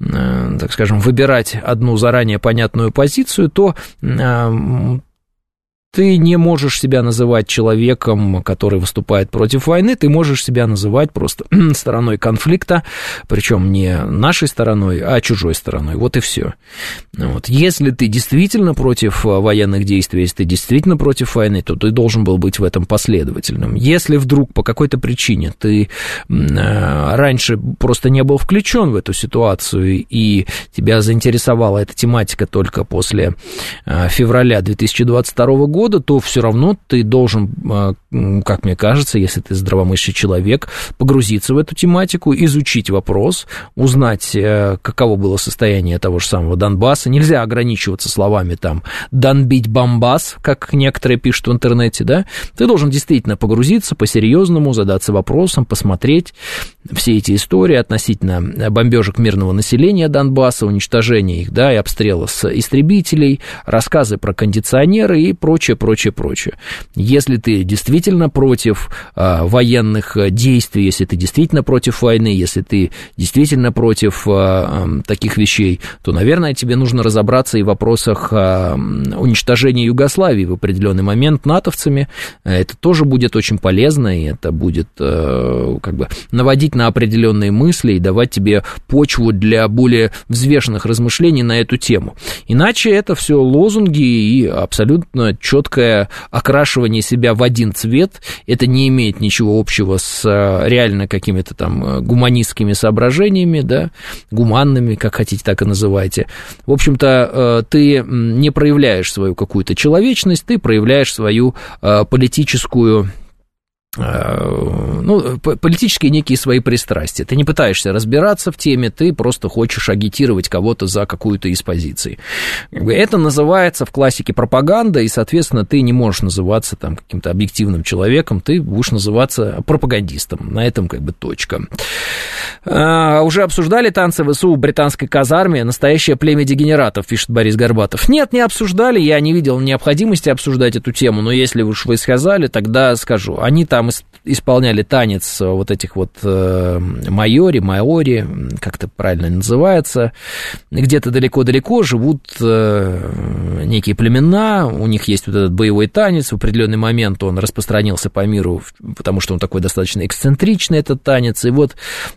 так скажем, выбирать одну заранее понятную позицию, то ты не можешь себя называть человеком, который выступает против войны, ты можешь себя называть просто стороной конфликта, причем не нашей стороной, а чужой стороной, вот и все. Вот. Если ты действительно против военных действий, если ты действительно против войны, то ты должен был быть в этом последовательным. Если вдруг по какой-то причине ты раньше просто не был включен в эту ситуацию, и тебя заинтересовала эта тематика только после февраля 2022 года, то все равно ты должен, как мне кажется, если ты здравомыслящий человек, погрузиться в эту тематику, изучить вопрос, узнать, каково было состояние того же самого Донбасса. Нельзя ограничиваться словами там «донбить Бомбас», как некоторые пишут в интернете, да? Ты должен действительно погрузиться по-серьезному, задаться вопросом, посмотреть все эти истории относительно бомбежек мирного населения Донбасса, уничтожения их, да, и обстрела с истребителей, рассказы про кондиционеры и прочее. Если ты действительно против военных действий, если ты действительно против войны, если ты действительно против таких вещей, то, наверное, тебе нужно разобраться и в вопросах уничтожения Югославии в определенный момент натовцами. Это тоже будет очень полезно, и это будет как бы наводить на определенные мысли и давать тебе почву для более взвешенных размышлений на эту тему. Иначе это все лозунги и абсолютно четкое окрашивание себя в один цвет, это не имеет ничего общего с реально какими-то там гуманистскими соображениями, да, гуманными, как хотите, так и называйте. В общем-то, ты не проявляешь свою какую-то человечность, ты проявляешь свою политическую... ну, политические некие свои пристрастия. Ты не пытаешься разбираться в теме, ты просто хочешь агитировать кого-то за какую-то из позиций. Это называется в классике пропаганда, и, соответственно, ты не можешь называться там каким-то объективным человеком, ты будешь называться пропагандистом. На этом как бы точка. Уже обсуждали танцы ВСУ в британской казарме? Настоящее племя дегенератов, пишет Борис Горбатов. Нет, не обсуждали, я не видел необходимости обсуждать эту тему, но если уж вы сказали, тогда скажу. Они там исполняли танец вот этих вот маори, как это правильно называется, где-то далеко-далеко живут некие племена, у них есть вот этот боевой танец, в определенный момент он распространился по миру, потому что он такой достаточно эксцентричный, этот танец, и вот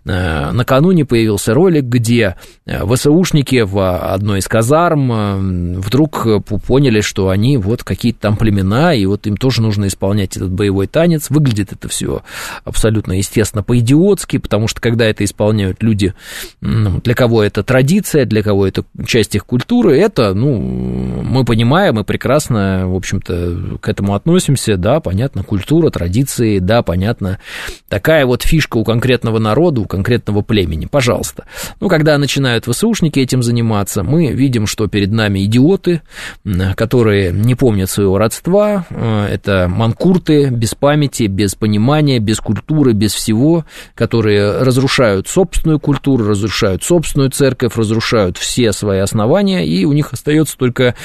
накануне появился ролик, где ВСУшники в одной из казарм вдруг поняли, что они вот какие-то там племена, и вот им тоже нужно исполнять этот боевой танец. Выглядит это все абсолютно, естественно, по-идиотски, потому что, когда это исполняют люди, для кого это традиция, для кого это часть их культуры, это, ну, мы понимаем, мы прекрасно, в общем-то, к этому относимся, да, понятно, культура, традиции, да, понятно, такая вот фишка у конкретного народа, у конкретного племени, пожалуйста. Ну, когда начинают ВСУшники этим заниматься, мы видим, что перед нами идиоты, которые не помнят своего родства, это манкурты, без памяти, без понимания, без культуры, без всего, которые разрушают собственную культуру, разрушают собственную церковь, разрушают все свои основания, и у них остается только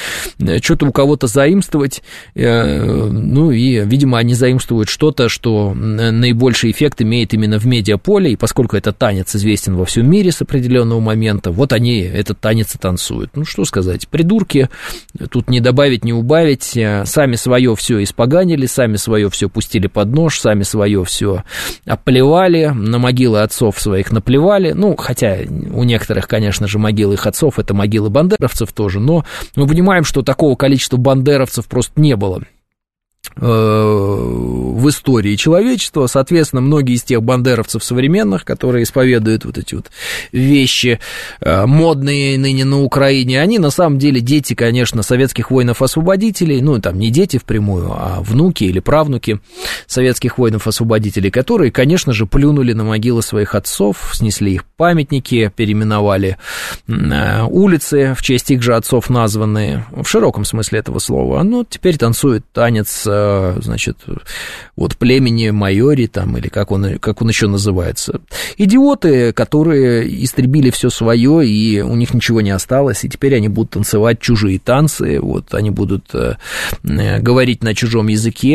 что-то у кого-то заимствовать, ну и, видимо, они заимствуют что-то, что наибольший эффект имеет именно в медиаполе, и поскольку этот танец известен во всем мире с определенного момента, вот они этот танец и танцуют. Ну, что сказать, придурки, тут не добавить, не убавить, сами свое все испоганили, сами свое все пустили под нож, сами свое все оплевали, на могилы отцов своих наплевали, ну, хотя у некоторых, конечно же, могилы их отцов, это могилы бандеровцев тоже, но мы понимаем, что такого количества бандеровцев просто не было в истории человечества, соответственно, многие из тех бандеровцев современных, которые исповедуют вот эти вот вещи модные ныне на Украине, они на самом деле дети, конечно, советских воинов-освободителей, ну, там не дети впрямую, а внуки или правнуки советских воинов-освободителей, которые, конечно же, плюнули на могилы своих отцов, снесли их памятники, переименовали улицы в честь их же отцов названные, в широком смысле этого слова, ну, теперь танцует танец значит, вот племени майори там, или как он еще называется. Идиоты, которые истребили все свое, и у них ничего не осталось, и теперь они будут танцевать чужие танцы, вот, они будут говорить на чужом языке,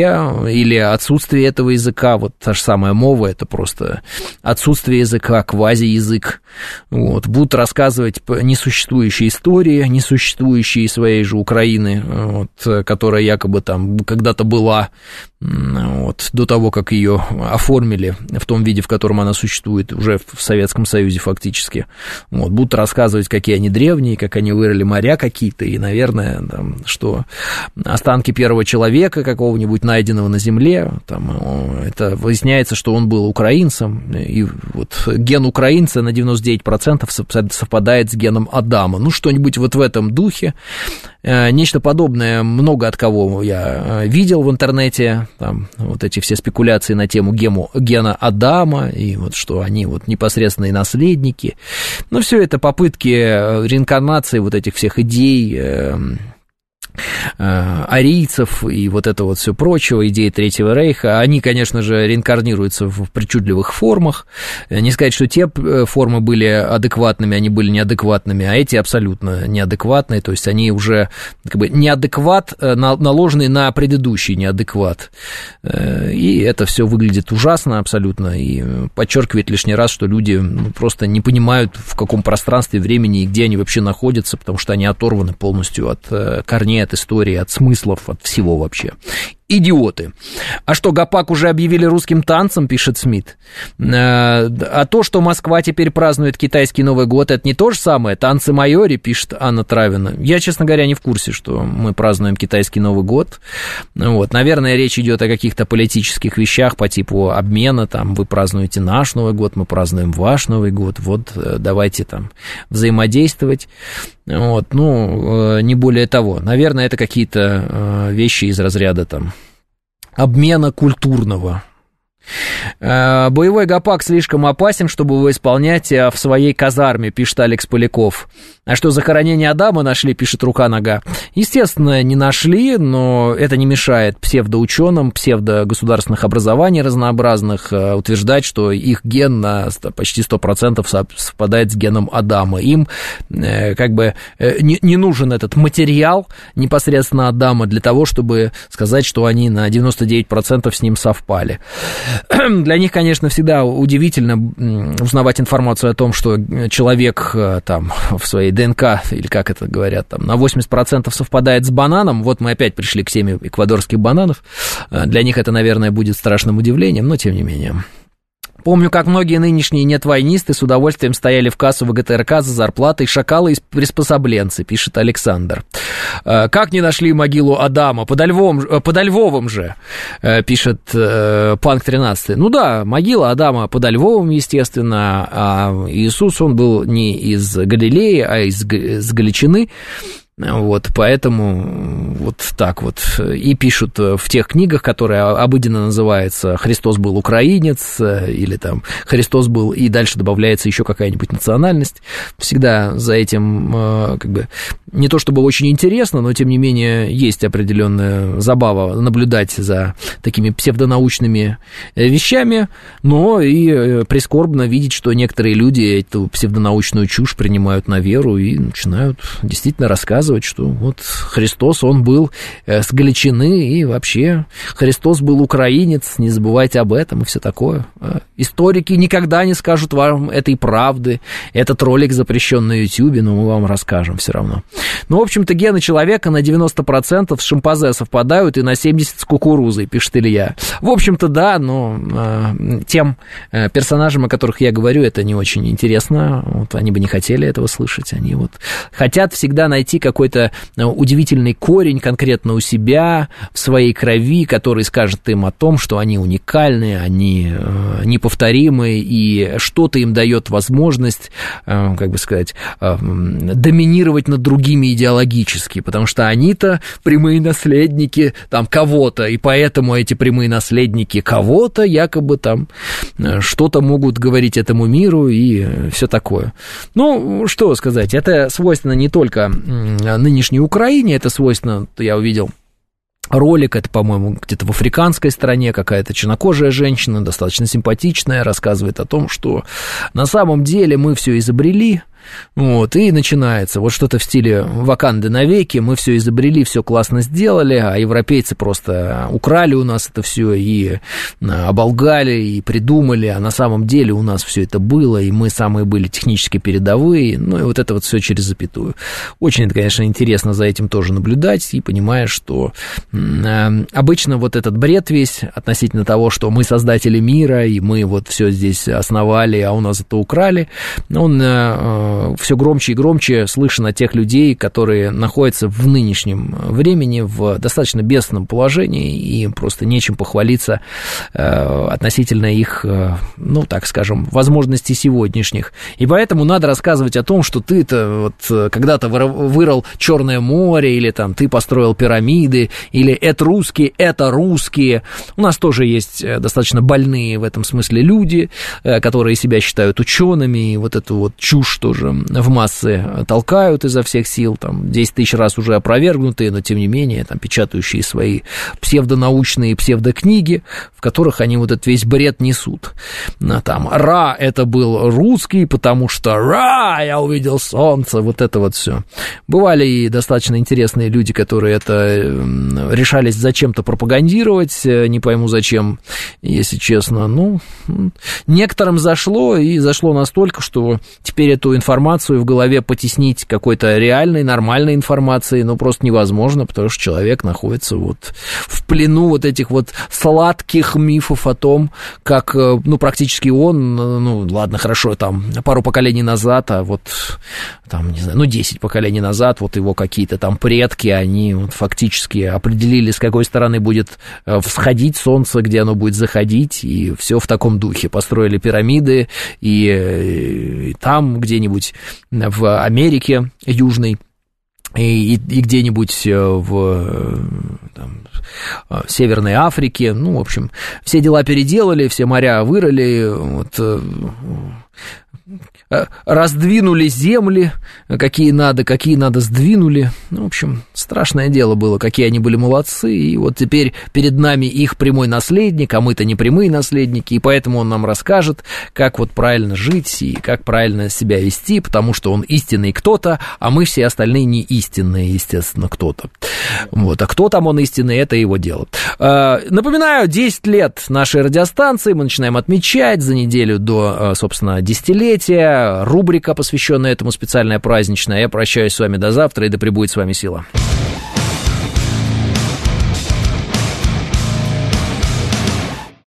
или отсутствие этого языка, вот та же самая мова, это просто отсутствие языка, квази-язык, вот, будут рассказывать несуществующие истории, несуществующие своей же Украины, вот, которая якобы там когда-то была, вот, до того, как ее оформили в том виде, в котором она существует уже в Советском Союзе фактически, вот, будут рассказывать, какие они древние, как они вырыли моря какие-то, и, наверное, там, что останки первого человека какого-нибудь найденного на земле, там, это выясняется, что он был украинцем, и вот ген украинца на 99% совпадает с геном Адама, ну, что-нибудь вот в этом духе, нечто подобное много от кого я видел в интернете, там, вот эти все спекуляции на тему гена Адама, и вот что они вот непосредственные наследники, ну, все это попытки реинкарнации вот этих всех идей, арийцев и вот это вот все прочего, идеи Третьего Рейха, они, конечно же, реинкарнируются в причудливых формах. Не сказать, что те формы были адекватными, они были неадекватными, а эти абсолютно неадекватные, то есть они уже как бы неадекват, наложенный на предыдущий неадекват. И это все выглядит ужасно абсолютно и подчеркивает лишний раз, что люди просто не понимают, в каком пространстве, времени и где они вообще находятся, потому что они оторваны полностью от корней, от истории, от смыслов, от всего вообще. Идиоты. А что, ГАПАК уже объявили русским танцем, пишет Смит? А то, что Москва теперь празднует китайский Новый год, это не то же самое? Танцы майори, пишет Анна Травина. Я, честно говоря, не в курсе, что мы празднуем китайский Новый год. Вот. Наверное, речь идет о каких-то политических вещах по типу обмена, там, вы празднуете наш Новый год, мы празднуем ваш Новый год, вот, давайте там взаимодействовать. Вот, ну, не более того. Наверное, это какие-то вещи из разряда там обмена культурного. Боевой ГАПАК слишком опасен, чтобы его исполнять в своей казарме, пишет Алекс Поляков. А что, захоронение Адама нашли, пишет Рука-Нога? Естественно, не нашли, но это не мешает псевдоученым, псевдогосударственных образований разнообразных утверждать, что их ген на почти 100% совпадает с геном Адама. Им как бы не нужен этот материал непосредственно Адама для того, чтобы сказать, что они на 99% с ним совпали. Для них, конечно, всегда удивительно узнавать информацию о том, что человек там в своей ДНК, или как это говорят, там, на 80% совпадает с бананом. Вот мы опять пришли к теме эквадорских бананов. Для них это, наверное, будет страшным удивлением, но тем не менее. Помню, как многие нынешние нетвойнисты с удовольствием стояли в кассу ВГТРК за зарплатой, шакалы и приспособленцы, пишет Александр. Как не нашли могилу Адама? Подо Львовом же, пишет Панк 13. Ну да, могила Адама подо Львовом, естественно, а Иисус, он был не из Галилеи, а из Галичины. Вот, поэтому вот так вот и пишут в тех книгах, которые обыденно называются «Христос был украинец» или там «Христос был», и дальше добавляется еще какая-нибудь национальность. Всегда за этим как бы не то чтобы очень интересно, но тем не менее есть определенная забава наблюдать за такими псевдонаучными вещами, но и прискорбно видеть, что некоторые люди эту псевдонаучную чушь принимают на веру и начинают действительно рассказывать, что вот Христос, он был с Галичины, и вообще Христос был украинец, не забывайте об этом, и все такое. Историки никогда не скажут вам этой правды, этот ролик запрещен на Ютьюбе, но мы вам расскажем все равно. Ну, в общем-то, гены человека на 90% с шимпанзе совпадают и на 70% с кукурузой, пишет Илья. В общем-то, да, но тем персонажам, о которых я говорю, это не очень интересно, вот они бы не хотели этого слышать, они вот хотят всегда найти какой-то удивительный корень конкретно у себя, в своей крови, который скажет им о том, что они уникальны, они неповторимы, и что-то им дает возможность, как бы сказать, доминировать над другими идеологически, потому что они-то прямые наследники там кого-то, и поэтому эти прямые наследники кого-то якобы там что-то могут говорить этому миру и все такое. Ну, что сказать, это свойственно не только нынешней Украине, это свойственно, я увидел, ролик, это, по-моему, где-то в африканской стране какая-то чернокожая женщина, достаточно симпатичная, рассказывает о том, что на самом деле мы все изобрели, вот, и начинается вот что-то в стиле «Ваканды навеки», мы все изобрели, все классно сделали, а европейцы просто украли у нас это все и оболгали, и придумали, а на самом деле у нас все это было, и мы самые были технически передовые, ну и вот это вот все через запятую. Очень это, конечно, интересно за этим тоже наблюдать, и понимаешь, что обычно вот этот бред весь относительно того, что мы создатели мира, и мы вот все здесь основали, а у нас это украли, он все громче и громче слышно от тех людей, которые находятся в нынешнем времени в достаточно бедственном положении, и им просто нечем похвалиться относительно их, ну, так скажем, возможностей сегодняшних. И поэтому надо рассказывать о том, что ты-то вот когда-то вырыл Черное море, или там ты построил пирамиды, или это русские, это русские. У нас тоже есть достаточно больные в этом смысле люди, которые себя считают учеными, и вот эту вот чушь тоже в массы толкают изо всех сил, там 10 тысяч раз уже опровергнутые, но тем не менее там печатающие свои псевдонаучные псевдокниги, в которых они вот этот весь бред несут. Там Ра это был русский, потому что Ра, я увидел солнце, вот это вот все. Бывали и достаточно интересные люди, которые это решались зачем-то пропагандировать, не пойму зачем, если честно. Ну, некоторым зашло, и зашло настолько, что теперь эту информацию в голове потеснить какой-то реальной, нормальной информацией, ну, просто невозможно, потому что человек находится вот в плену вот этих вот сладких мифов о том, как, ну, практически он, ну, ладно, хорошо, там, пару поколений назад, а вот, там, не знаю, ну, 10 поколений назад, вот его какие-то там предки, они вот фактически определили, с какой стороны будет всходить солнце, где оно будет заходить, и все в таком духе. Построили пирамиды, и там где-нибудь в Америке Южной, и где-нибудь в там, Северной Африке, ну, в общем, все дела переделали, все моря вырыли, вот, раздвинули земли, какие надо сдвинули. Ну, в общем, страшное дело было, какие они были молодцы, и вот теперь перед нами их прямой наследник, а мы-то не прямые наследники, и поэтому он нам расскажет, как вот правильно жить и как правильно себя вести, потому что он истинный кто-то, а мы все остальные не истинные, естественно, кто-то. Вот, а кто там он истинный, это его дело. Напоминаю, 10 лет нашей радиостанции, мы начинаем отмечать за неделю до, собственно, 10-летия, рубрика, посвященная этому специальная праздничная. Я прощаюсь с вами до завтра, и да пребудет с вами сила.